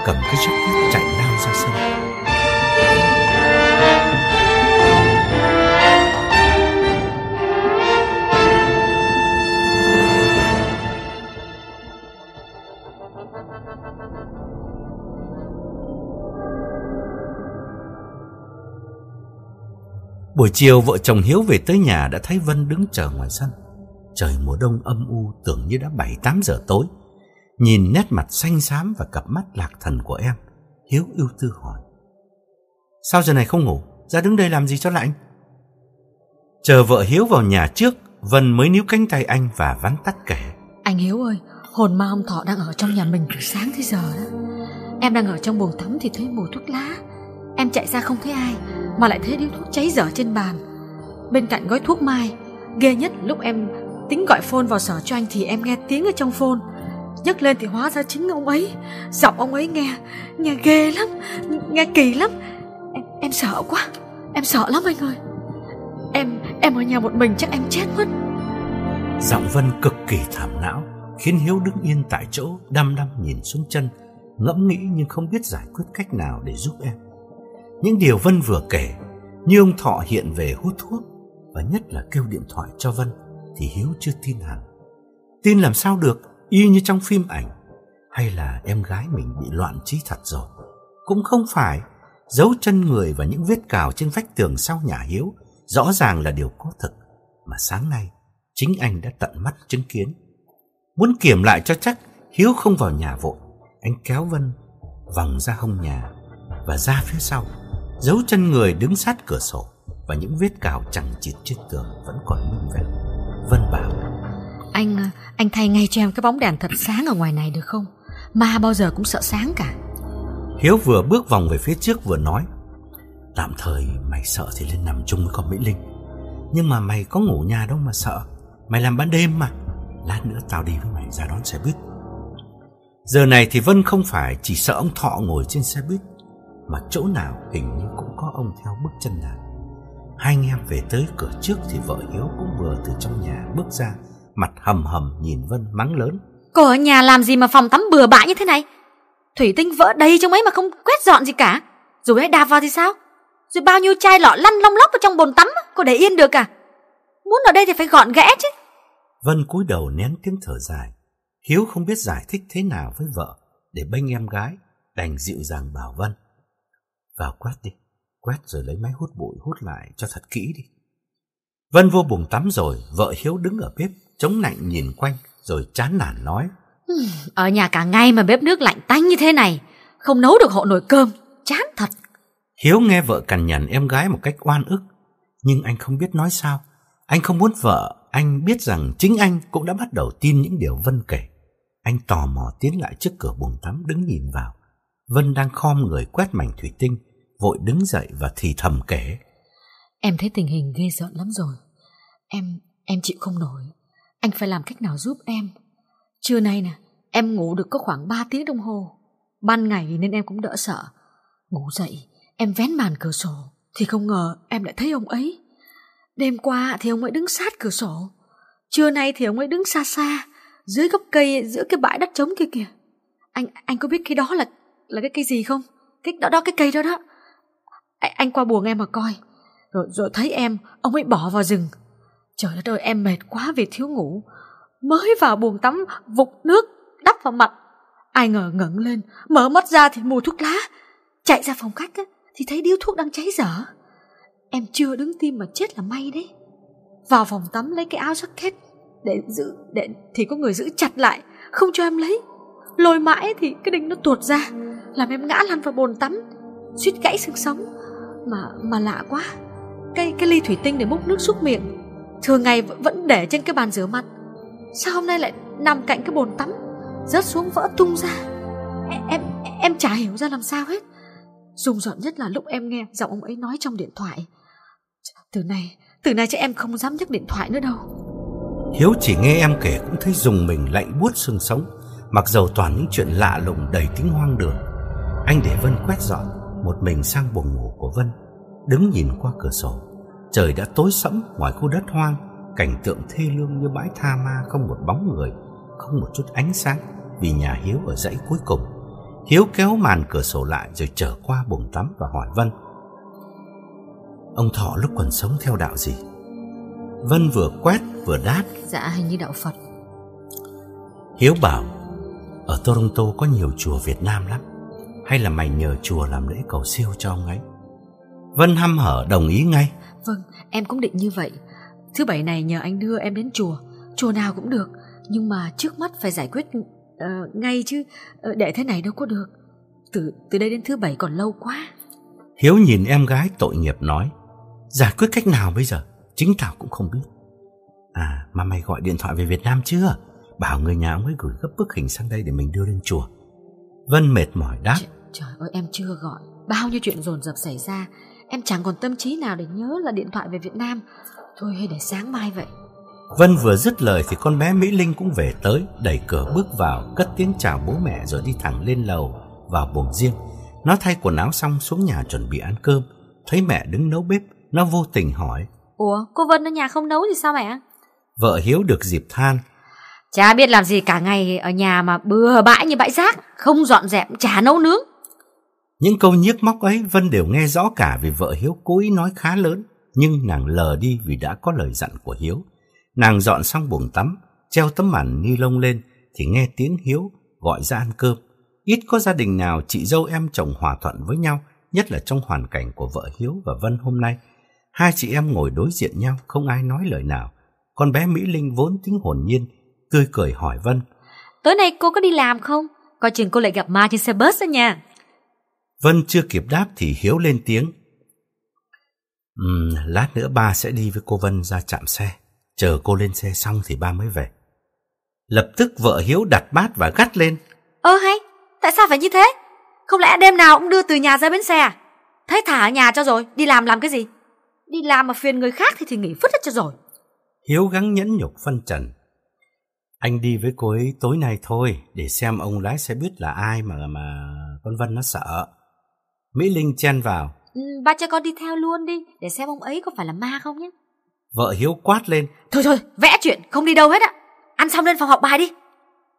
cầm cái jacket chạy lao ra sân. Buổi chiều vợ chồng Hiếu về tới nhà đã thấy Vân đứng chờ ngoài sân. Trời mùa đông âm u tưởng như đã 7-8 giờ tối. Nhìn nét mặt xanh xám và cặp mắt lạc thần của em, Hiếu ưu tư hỏi: Sao giờ này không ngủ, ra đứng đây làm gì cho lạnh? Chờ vợ Hiếu vào nhà trước, Vân mới níu cánh tay anh và vắn tắt kể: Anh Hiếu ơi, hồn ma ông Thọ đang ở trong nhà mình từ sáng tới giờ đó. Em đang ở trong bồn tắm thì thấy mùi thuốc lá. Em chạy ra không thấy ai mà lại thấy điếu thuốc cháy dở trên bàn, bên cạnh gói thuốc mai. Ghê nhất lúc em tính gọi phone vào sở cho anh thì em nghe tiếng ở trong phone, nhấc lên thì hóa ra chính ông ấy. Giọng ông ấy nghe ghê lắm, nghe kỳ lắm. Em sợ quá, em sợ lắm anh ơi. Em ở nhà một mình chắc em chết mất. Giọng Vân cực kỳ thảm não khiến Hiếu đứng yên tại chỗ, đăm đăm nhìn xuống chân, ngẫm nghĩ nhưng không biết giải quyết cách nào để giúp em. Những điều Vân vừa kể, như ông Thọ hiện về hút thuốc và nhất là kêu điện thoại cho Vân, thì Hiếu chưa tin hẳn. Tin làm sao được, y như trong phim ảnh. Hay là em gái mình bị loạn trí thật rồi? Cũng không phải. Dấu chân người và những vết cào trên vách tường sau nhà Hiếu rõ ràng là điều có thực mà sáng nay chính anh đã tận mắt chứng kiến. Muốn kiểm lại cho chắc, Hiếu không vào nhà vội. Anh kéo Vân vòng ra hông nhà và ra phía sau. Dấu chân người đứng sát cửa sổ và những vết cào chằng chịt trên tường vẫn còn nguyên vẹn. Vân bảo: Anh thay ngay cho em cái bóng đèn thật sáng ở ngoài này được không? Ma bao giờ cũng sợ sáng cả. Hiếu vừa bước vòng về phía trước vừa nói: Tạm thời mày sợ thì lên nằm chung với con Mỹ Linh. Nhưng mà mày có ngủ nhà đâu mà sợ. Mày làm ban đêm mà. Lát nữa tao đi với mày ra đón xe buýt. Giờ này thì Vân không phải chỉ sợ ông Thọ ngồi trên xe buýt, mà chỗ nào hình như cũng có ông theo bước chân nào. Hai anh em về tới cửa trước thì vợ Hiếu cũng vừa từ trong nhà bước ra, mặt hầm hầm nhìn Vân mắng lớn: Cô ở nhà làm gì mà phòng tắm bừa bãi như thế này? Thủy tinh vỡ đầy trong ấy mà không quét dọn gì cả. Rồi hãy đạp vào thì sao? Rồi bao nhiêu chai lọ lăn long lóc vào trong bồn tắm, cô để yên được à? Muốn ở đây thì phải gọn ghẽ chứ. Vân cúi đầu nén tiếng thở dài. Hiếu không biết giải thích thế nào với vợ để bênh em gái, đành dịu dàng bảo Vân: Vào quét đi, quét rồi lấy máy hút bụi hút lại cho thật kỹ đi. Vân vô buồng tắm rồi, vợ Hiếu đứng ở bếp chống nạnh nhìn quanh rồi chán nản nói: Ở nhà cả ngày mà bếp nước lạnh tanh như thế này, không nấu được hộ nồi cơm, chán thật. Hiếu nghe vợ cằn nhằn em gái một cách oan ức, nhưng anh không biết nói sao. Anh không muốn vợ, anh biết rằng chính anh cũng đã bắt đầu tin những điều Vân kể. Anh tò mò tiến lại trước cửa buồng tắm đứng nhìn vào. Vân đang khom người quét mảnh thủy tinh, vội đứng dậy và thì thầm kể: Em thấy tình hình ghê rợn lắm rồi. Em chịu không nổi. Anh phải làm cách nào giúp em. Trưa nay nè, em ngủ được có khoảng 3 tiếng đồng hồ. Ban ngày nên em cũng đỡ sợ. Ngủ dậy, em vén màn cửa sổ thì không ngờ em lại thấy ông ấy. Đêm qua thì ông ấy đứng sát cửa sổ. Trưa nay thì ông ấy đứng xa xa, dưới gốc cây, giữa cái bãi đất trống kia kìa. Anh có biết cái đó là cái cây gì không? Cái cây đó đó. Anh qua buồng em mà coi. Rồi thấy em, ông ấy bỏ vào rừng. Trời đất ơi, em mệt quá vì thiếu ngủ. Mới vào buồng tắm, vụt nước đắp vào mặt. Ai ngờ ngẩng lên, mở mắt ra thì mùi thuốc lá. Chạy ra phòng khách thì thấy điếu thuốc đang cháy dở. Em chưa đứng tim mà chết là may đấy. Vào phòng tắm lấy cái áo jacket để thì có người giữ chặt lại, không cho em lấy. Lôi mãi thì cái đinh nó tuột ra, làm em ngã lăn vào bồn tắm, suýt gãy xương sống. Mà lạ quá, cái ly thủy tinh để múc nước súc miệng thường ngày vẫn để trên cái bàn rửa mặt, sao hôm nay lại nằm cạnh cái bồn tắm, rớt xuống vỡ tung ra. Em chả hiểu ra làm sao hết. Rùng rợn nhất là lúc em nghe giọng ông ấy nói trong điện thoại: Từ nay chứ em không dám nhấc điện thoại nữa đâu. Hiếu chỉ nghe em kể cũng thấy rùng mình lạnh buốt xương sống, mặc dầu toàn những chuyện lạ lùng đầy tính hoang đường. Anh để Vân quét dọn, một mình sang buồng ngủ của Vân, đứng nhìn qua cửa sổ. Trời đã tối sẫm ngoài khu đất hoang, cảnh tượng thê lương như bãi tha ma, không một bóng người, không một chút ánh sáng vì nhà Hiếu ở dãy cuối cùng. Hiếu kéo màn cửa sổ lại rồi trở qua buồng tắm và hỏi Vân: Ông Thọ lúc còn sống theo đạo gì? Vân vừa quét vừa đáp: Dạ hình như đạo Phật. Hiếu bảo: Ở Toronto có nhiều chùa Việt Nam lắm, hay là mày nhờ chùa làm lễ cầu siêu cho ông ấy? Vân hăm hở đồng ý ngay: Vâng, em cũng định như vậy. Thứ bảy này nhờ anh đưa em đến chùa nào cũng được, nhưng mà trước mắt phải giải quyết ngay chứ, để thế này đâu có được. Từ đây đến thứ bảy còn lâu quá. Hiếu nhìn em gái tội nghiệp nói: Giải quyết cách nào bây giờ? Chính tao cũng không biết. À, mà mày gọi điện thoại về Việt Nam chưa? Bảo người nhà ông ấy gửi gấp bức hình sang đây để mình đưa lên chùa. Vân mệt mỏi đáp: Trời ơi, em chưa gọi. Bao nhiêu chuyện dồn dập xảy ra, em chẳng còn tâm trí nào để nhớ là điện thoại về Việt Nam. Thôi hay để sáng mai vậy. Vân vừa dứt lời thì con bé Mỹ Linh cũng về tới, đẩy cửa bước vào, cất tiếng chào bố mẹ rồi đi thẳng lên lầu vào buồng riêng. Nó thay quần áo xong xuống nhà chuẩn bị ăn cơm, thấy mẹ đứng nấu bếp, nó vô tình hỏi: Ủa, cô Vân ở nhà không nấu thì sao mẹ? Vợ Hiếu được dịp than: Chả biết làm gì cả ngày ở nhà mà bừa bãi như bãi rác, không dọn dẹp, chả nấu nướng. Những câu nhiếc móc ấy Vân đều nghe rõ cả, vì vợ Hiếu cố ý nói khá lớn, nhưng nàng lờ đi vì đã có lời dặn của Hiếu. Nàng dọn xong buồng tắm, treo tấm màn ni lông lên thì nghe tiếng Hiếu gọi ra ăn cơm. Ít có gia đình nào chị dâu em chồng hòa thuận với nhau, nhất là trong hoàn cảnh của vợ Hiếu và Vân hôm nay. Hai chị em ngồi đối diện nhau, không ai nói lời nào. Con bé Mỹ Linh vốn tính hồn nhiên, tươi cười hỏi Vân: "Tối nay cô có đi làm không? Coi chừng cô lại gặp ma trên xe bus đó nha." Vân chưa kịp đáp thì Hiếu lên tiếng: "Lát nữa ba sẽ đi với cô Vân ra trạm xe, chờ cô lên xe xong thì ba mới về." Lập tức vợ Hiếu đặt bát và gắt lên: "Hay, tại sao phải như thế? Không lẽ đêm nào cũng đưa từ nhà ra bến xe à? Thế thả ở nhà cho rồi, đi làm cái gì? Đi làm mà phiền người khác thì nghỉ phứt hết cho rồi." Hiếu gắng nhẫn nhục phân trần: "Anh đi với cô ấy tối nay thôi, để xem ông lái xe buýt là ai mà con Vân nó sợ." Mỹ Linh chen vào: "Ba cho con đi theo luôn đi, để xem ông ấy có phải là ma không nhé." Vợ Hiếu quát lên: Thôi, vẽ chuyện, không đi đâu hết ạ. Ăn xong lên phòng học bài đi."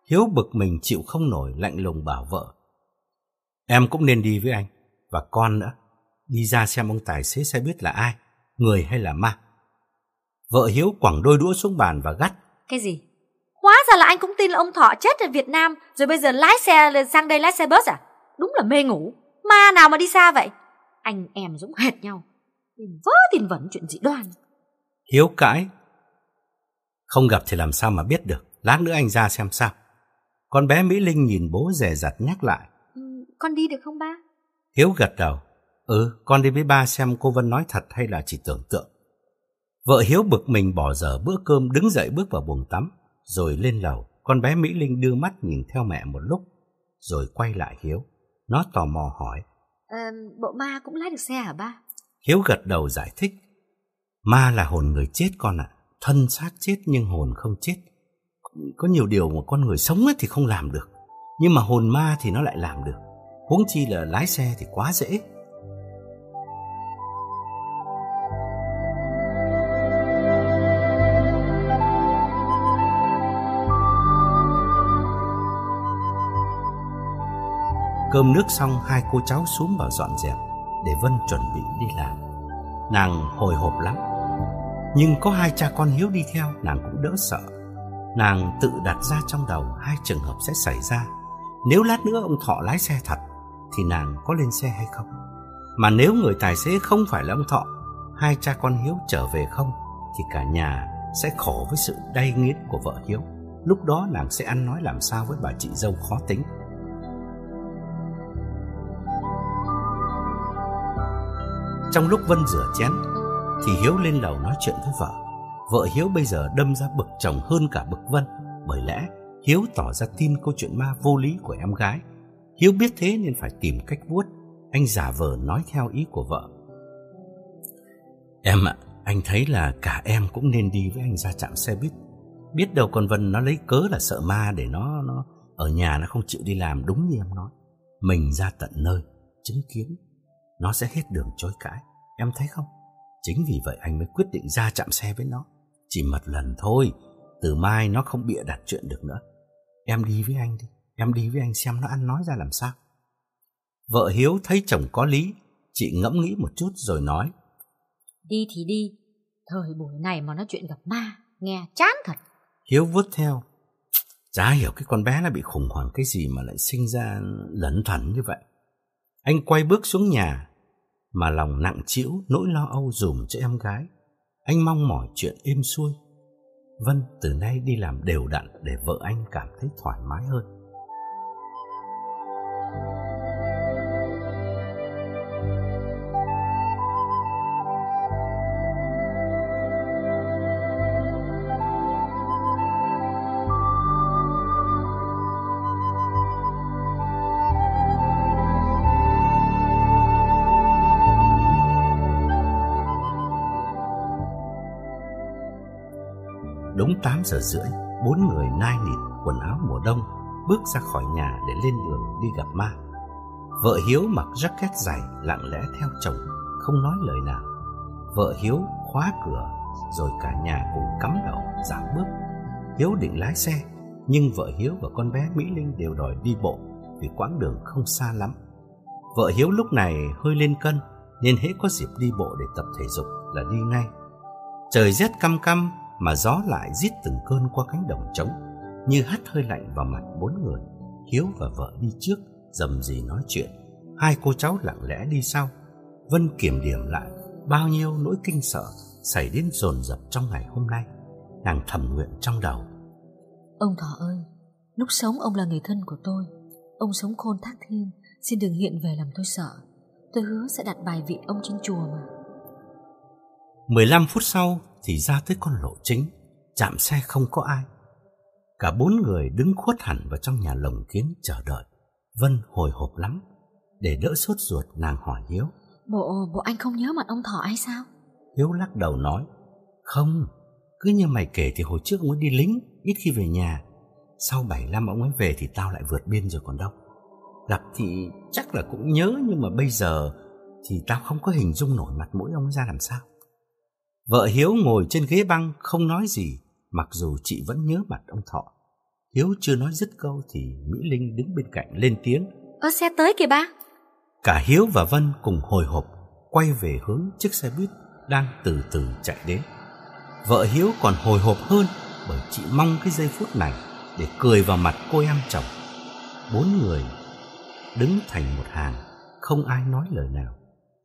Hiếu bực mình chịu không nổi, lạnh lùng bảo vợ: "Em cũng nên đi với anh, và con nữa, đi ra xem ông tài xế xe buýt là ai, người hay là ma." Vợ Hiếu quẳng đôi đũa xuống bàn và gắt: "Cái gì? Hóa ra là anh cũng tin là ông Thọ chết ở Việt Nam, rồi bây giờ lái xe lên sang đây lái xe bus à? Đúng là mê ngủ, ma nào mà đi xa vậy. Anh em Dũng hệt nhau, tin vẩn chuyện dị đoan." Hiếu cãi: "Không gặp thì làm sao mà biết được, lát nữa anh ra xem sao." Con bé Mỹ Linh nhìn bố dè dặt nhắc lại: "Con đi được không ba?" Hiếu gật đầu: Con đi với ba xem cô Vân nói thật hay là chỉ tưởng tượng." Vợ Hiếu bực mình bỏ dở bữa cơm, đứng dậy bước vào buồng tắm rồi lên lầu. Con bé Mỹ Linh đưa mắt nhìn theo mẹ một lúc rồi quay lại Hiếu. Nó tò mò hỏi: "Bộ ma cũng lái được xe hả ba?" Hiếu gật đầu giải thích: "Ma là hồn người chết con ạ, thân xác chết nhưng hồn không chết. Có nhiều điều mà con người sống ấy thì không làm được, nhưng mà hồn ma thì nó lại làm được, huống chi là lái xe thì quá dễ." Cơm nước xong, hai cô cháu xuống vào dọn dẹp để Vân chuẩn bị đi làm. Nàng hồi hộp lắm, nhưng có hai cha con Hiếu đi theo, nàng cũng đỡ sợ. Nàng tự đặt ra trong đầu hai trường hợp sẽ xảy ra: nếu lát nữa ông Thọ lái xe thật thì nàng có lên xe hay không, mà nếu người tài xế không phải là ông Thọ, hai cha con Hiếu trở về không, thì cả nhà sẽ khổ với sự đay nghiến của vợ Hiếu. Lúc đó nàng sẽ ăn nói làm sao với bà chị dâu khó tính. Trong lúc Vân rửa chén thì Hiếu lên lầu nói chuyện với vợ. Vợ Hiếu bây giờ đâm ra bực chồng hơn cả bực Vân, bởi lẽ Hiếu tỏ ra tin câu chuyện ma vô lý của em gái. Hiếu biết thế nên phải tìm cách vuốt. Anh giả vờ nói theo ý của vợ: "Em ạ, anh thấy là cả em cũng nên đi với anh ra trạm xe buýt. Biết đâu con Vân nó lấy cớ là sợ ma để nó ở nhà, nó không chịu đi làm đúng như em nói. Mình ra tận nơi chứng kiến, nó sẽ hết đường chối cãi, em thấy không? Chính vì vậy anh mới quyết định ra trạm xe với nó, chỉ một lần thôi. Từ mai nó không bịa đặt chuyện được nữa. Em đi với anh đi, em đi với anh xem nó ăn nói ra làm sao." Vợ Hiếu thấy chồng có lý, chị ngẫm nghĩ một chút rồi nói: "Đi thì đi, thời buổi này mà nói chuyện gặp ma, nghe chán thật." Hiếu vuốt theo: "Chả hiểu cái con bé nó bị khủng hoảng cái gì mà lại sinh ra lẩn thẩn như vậy." Anh quay bước xuống nhà mà lòng nặng trĩu, nỗi lo âu dùm cho em gái. Anh mong mỏi chuyện êm xuôi. Vân từ nay đi làm đều đặn để vợ anh cảm thấy thoải mái hơn. Đúng 8 giờ rưỡi, 4 người nai nịt quần áo mùa đông bước ra khỏi nhà để lên đường đi gặp ma. Vợ Hiếu mặc jacket dày lặng lẽ theo chồng, không nói lời nào. Vợ Hiếu khóa cửa rồi cả nhà cùng cắm đầu giảm bước. Hiếu định lái xe nhưng vợ Hiếu và con bé Mỹ Linh đều đòi đi bộ vì quãng đường không xa lắm. Vợ Hiếu lúc này hơi lên cân nên hễ có dịp đi bộ để tập thể dục là đi ngay. Trời rét căm căm mà gió lại rít từng cơn qua cánh đồng trống, như hắt hơi lạnh vào mặt bốn người. Hiếu và vợ đi trước, rầm rì nói chuyện, hai cô cháu lặng lẽ đi sau. Vân kiểm điểm lại bao nhiêu nỗi kinh sợ xảy đến dồn dập trong ngày hôm nay. Nàng thầm nguyện trong đầu: ông Thọ ơi, lúc sống ông là người thân của tôi, ông sống khôn thác thiên, xin đừng hiện về làm tôi sợ. Tôi hứa sẽ đặt bài vị ông trên chùa mà. 15 phút sau thì ra tới con lộ chính, trạm xe không có ai. Cả bốn người đứng khuất hẳn vào trong nhà lồng kiến chờ đợi. Vân hồi hộp lắm. Để đỡ sốt ruột, nàng hỏi Hiếu: Bộ anh không nhớ mặt ông Thọ ai sao? Hiếu lắc đầu nói: không, cứ như mày kể thì hồi trước ông ấy đi lính, ít khi về nhà. Sau 75 ông ấy về thì tao lại vượt biên rồi còn đâu. Gặp thì chắc là cũng nhớ, nhưng mà bây giờ thì tao không có hình dung nổi mặt mũi ông ra làm sao. Vợ Hiếu ngồi trên ghế băng không nói gì, mặc dù chị vẫn nhớ mặt ông Thọ. Hiếu chưa nói dứt câu thì Mỹ Linh đứng bên cạnh lên tiếng: ơ, xe tới kìa ba. Cả Hiếu và Vân cùng hồi hộp quay về hướng chiếc xe buýt đang từ từ chạy đến. Vợ Hiếu còn hồi hộp hơn bởi chị mong cái giây phút này để cười vào mặt cô em chồng. Bốn người đứng thành một hàng, không ai nói lời nào.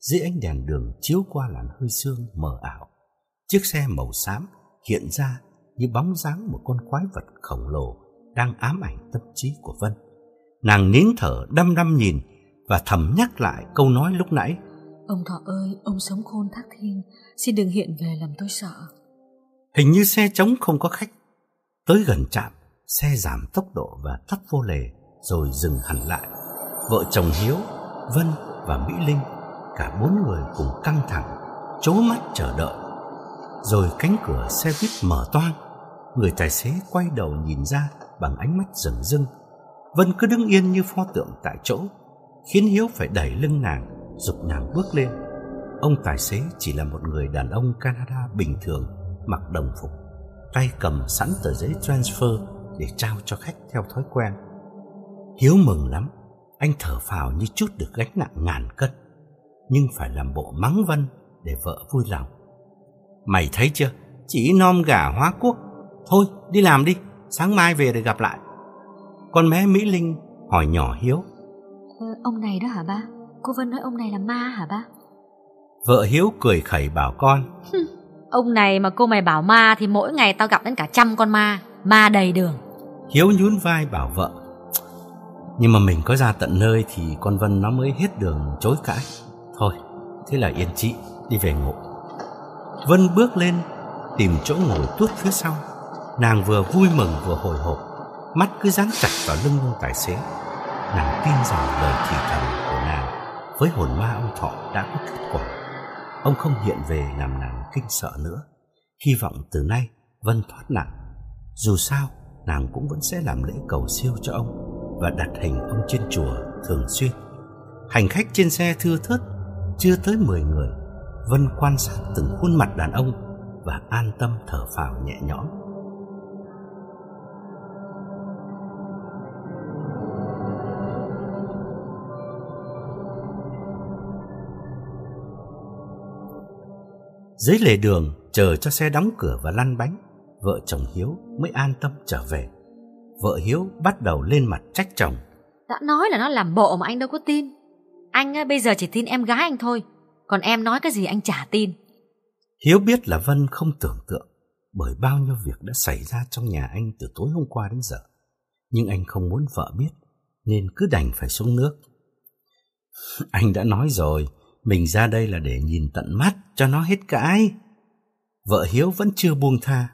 Dưới ánh đèn đường chiếu qua làn hơi sương mờ ảo, chiếc xe màu xám hiện ra như bóng dáng một con quái vật khổng lồ đang ám ảnh tâm trí của Vân. Nàng nín thở đăm đăm nhìn và thầm nhắc lại câu nói lúc nãy: ông Thọ ơi, ông sống khôn thác thiên, xin đừng hiện về làm tôi sợ. Hình như xe trống không có khách. Tới gần trạm, xe giảm tốc độ và tắt vô lề rồi dừng hẳn lại. Vợ chồng Hiếu, Vân và Mỹ Linh, cả bốn người cùng căng thẳng trố mắt chờ đợi. Rồi cánh cửa xe buýt mở toang, người tài xế quay đầu nhìn ra bằng ánh mắt rừng rưng. Vân cứ đứng yên như pho tượng tại chỗ, khiến Hiếu phải đẩy lưng nàng, giục nàng bước lên. Ông tài xế chỉ là một người đàn ông Canada bình thường, mặc đồng phục, tay cầm sẵn tờ giấy transfer để trao cho khách theo thói quen. Hiếu mừng lắm, anh thở phào như chút được gánh nặng ngàn cân, nhưng phải làm bộ mắng Vân để vợ vui lòng. Mày thấy chưa, chỉ nom gà hóa quốc. Thôi đi làm đi, sáng mai về để gặp lại. Con bé Mỹ Linh hỏi nhỏ Hiếu: Ông này đó hả ba? Cô Vân nói ông này là ma hả ba? Vợ Hiếu cười khẩy bảo con: Ông này mà cô mày bảo ma thì mỗi ngày tao gặp đến cả 100 con ma đầy đường. Hiếu nhún vai bảo vợ: Nhưng mà mình có ra tận nơi thì con Vân nó mới hết đường chối cãi. Thôi, thế là yên chị, đi về ngủ. Vân bước lên tìm chỗ ngồi tuốt phía sau. Nàng vừa vui mừng vừa hồi hộp, mắt cứ dán chặt vào lưng ông tài xế. Nàng tin rằng lời thì thầm của nàng với hồn ma ông Thọ đã có kết quả. Ông không hiện về làm nàng kinh sợ nữa. Hy vọng từ nay Vân thoát nạn. Dù sao nàng cũng vẫn sẽ làm lễ cầu siêu cho ông và đặt hình ông trên chùa thường xuyên. Hành khách trên xe thưa thớt, chưa tới 10 người. Vân quan sát từng khuôn mặt đàn ông và an tâm thở phào nhẹ nhõm. Dưới lề đường chờ cho xe đóng cửa và lăn bánh, vợ chồng Hiếu mới an tâm trở về. Vợ Hiếu bắt đầu lên mặt trách chồng: Đã nói là nó làm bộ mà anh đâu có tin. Anh bây giờ chỉ tin em gái anh thôi, còn em nói cái gì anh chả tin. Hiếu biết là Vân không tưởng tượng bởi bao nhiêu việc đã xảy ra trong nhà anh từ tối hôm qua đến giờ, nhưng anh không muốn vợ biết nên cứ đành phải xuống nước. Anh đã nói rồi, mình ra đây là để nhìn tận mắt cho nó hết cãi. Vợ Hiếu vẫn chưa buông tha: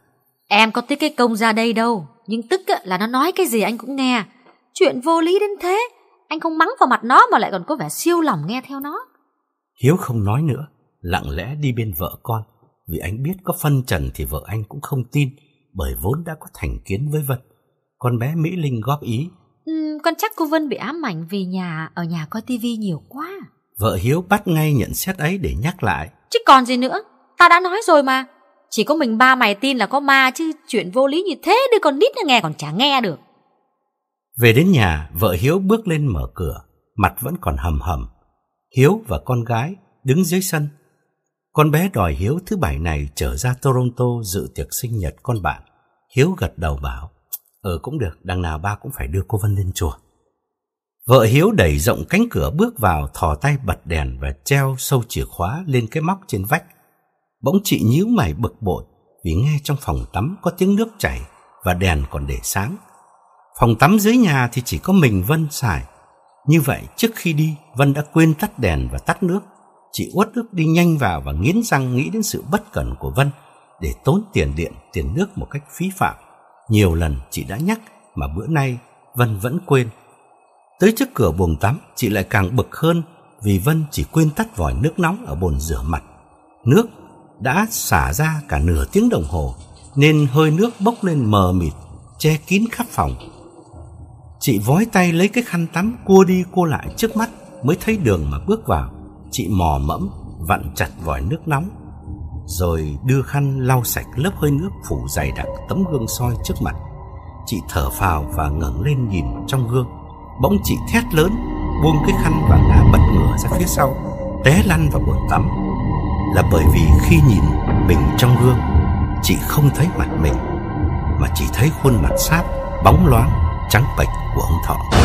Em có tiếc cái công ra đây đâu, nhưng tức là nó nói cái gì anh cũng nghe. Chuyện vô lý đến thế, anh không mắng vào mặt nó mà lại còn có vẻ siêu lòng nghe theo nó. Hiếu không nói nữa, lặng lẽ đi bên vợ con, vì anh biết có phân trần thì vợ anh cũng không tin, bởi vốn đã có thành kiến với Vân. Con bé Mỹ Linh góp ý: Con chắc cô Vân bị ám ảnh vì ở nhà coi tivi nhiều quá. Vợ Hiếu bắt ngay nhận xét ấy để nhắc lại: Chứ còn gì nữa, ta đã nói rồi mà, Chỉ có mình ba mày tin là có ma, chứ chuyện vô lý như thế đứa con nít nó nghe còn chả nghe được. Về đến nhà, vợ Hiếu bước lên mở cửa, mặt vẫn còn hầm hầm. Hiếu và con gái đứng dưới sân. Con bé đòi Hiếu thứ bảy này trở ra Toronto dự tiệc sinh nhật con bạn. Hiếu gật đầu bảo, cũng được, đằng nào ba cũng phải đưa cô Vân lên chùa. Vợ Hiếu đẩy rộng cánh cửa bước vào, thò tay bật đèn và treo sâu chìa khóa lên cái móc trên vách. Bỗng chị nhíu mày bực bội vì nghe trong phòng tắm có tiếng nước chảy và đèn còn để sáng. Phòng tắm dưới nhà thì chỉ có mình Vân xài. Như vậy trước khi đi, Vân đã quên tắt đèn và tắt nước. Chị uất ức đi nhanh vào và nghiến răng nghĩ đến sự bất cẩn của Vân để tốn tiền điện, tiền nước một cách phí phạm. Nhiều lần chị đã nhắc mà bữa nay Vân vẫn quên. Tới trước cửa buồng tắm, chị lại càng bực hơn vì Vân chỉ quên tắt vòi nước nóng ở bồn rửa mặt. Nước đã xả ra cả nửa tiếng đồng hồ nên hơi nước bốc lên mờ mịt che kín khắp phòng. Chị vói tay lấy cái khăn tắm cua đi cua lại trước mắt mới thấy đường mà bước vào. Chị mò mẫm vặn chặt vòi nước nóng rồi đưa khăn lau sạch lớp hơi nước phủ dày đặc tấm gương soi trước mặt. Chị thở phào và ngẩng lên nhìn trong gương. Bỗng chị thét lớn, buông cái khăn và ngã bật ngửa ra phía sau, té lăn vào bồn tắm. Là bởi vì khi nhìn mình trong gương, chị không thấy mặt mình mà chỉ thấy khuôn mặt sáp bóng loáng trắng bệch của ông Thọ.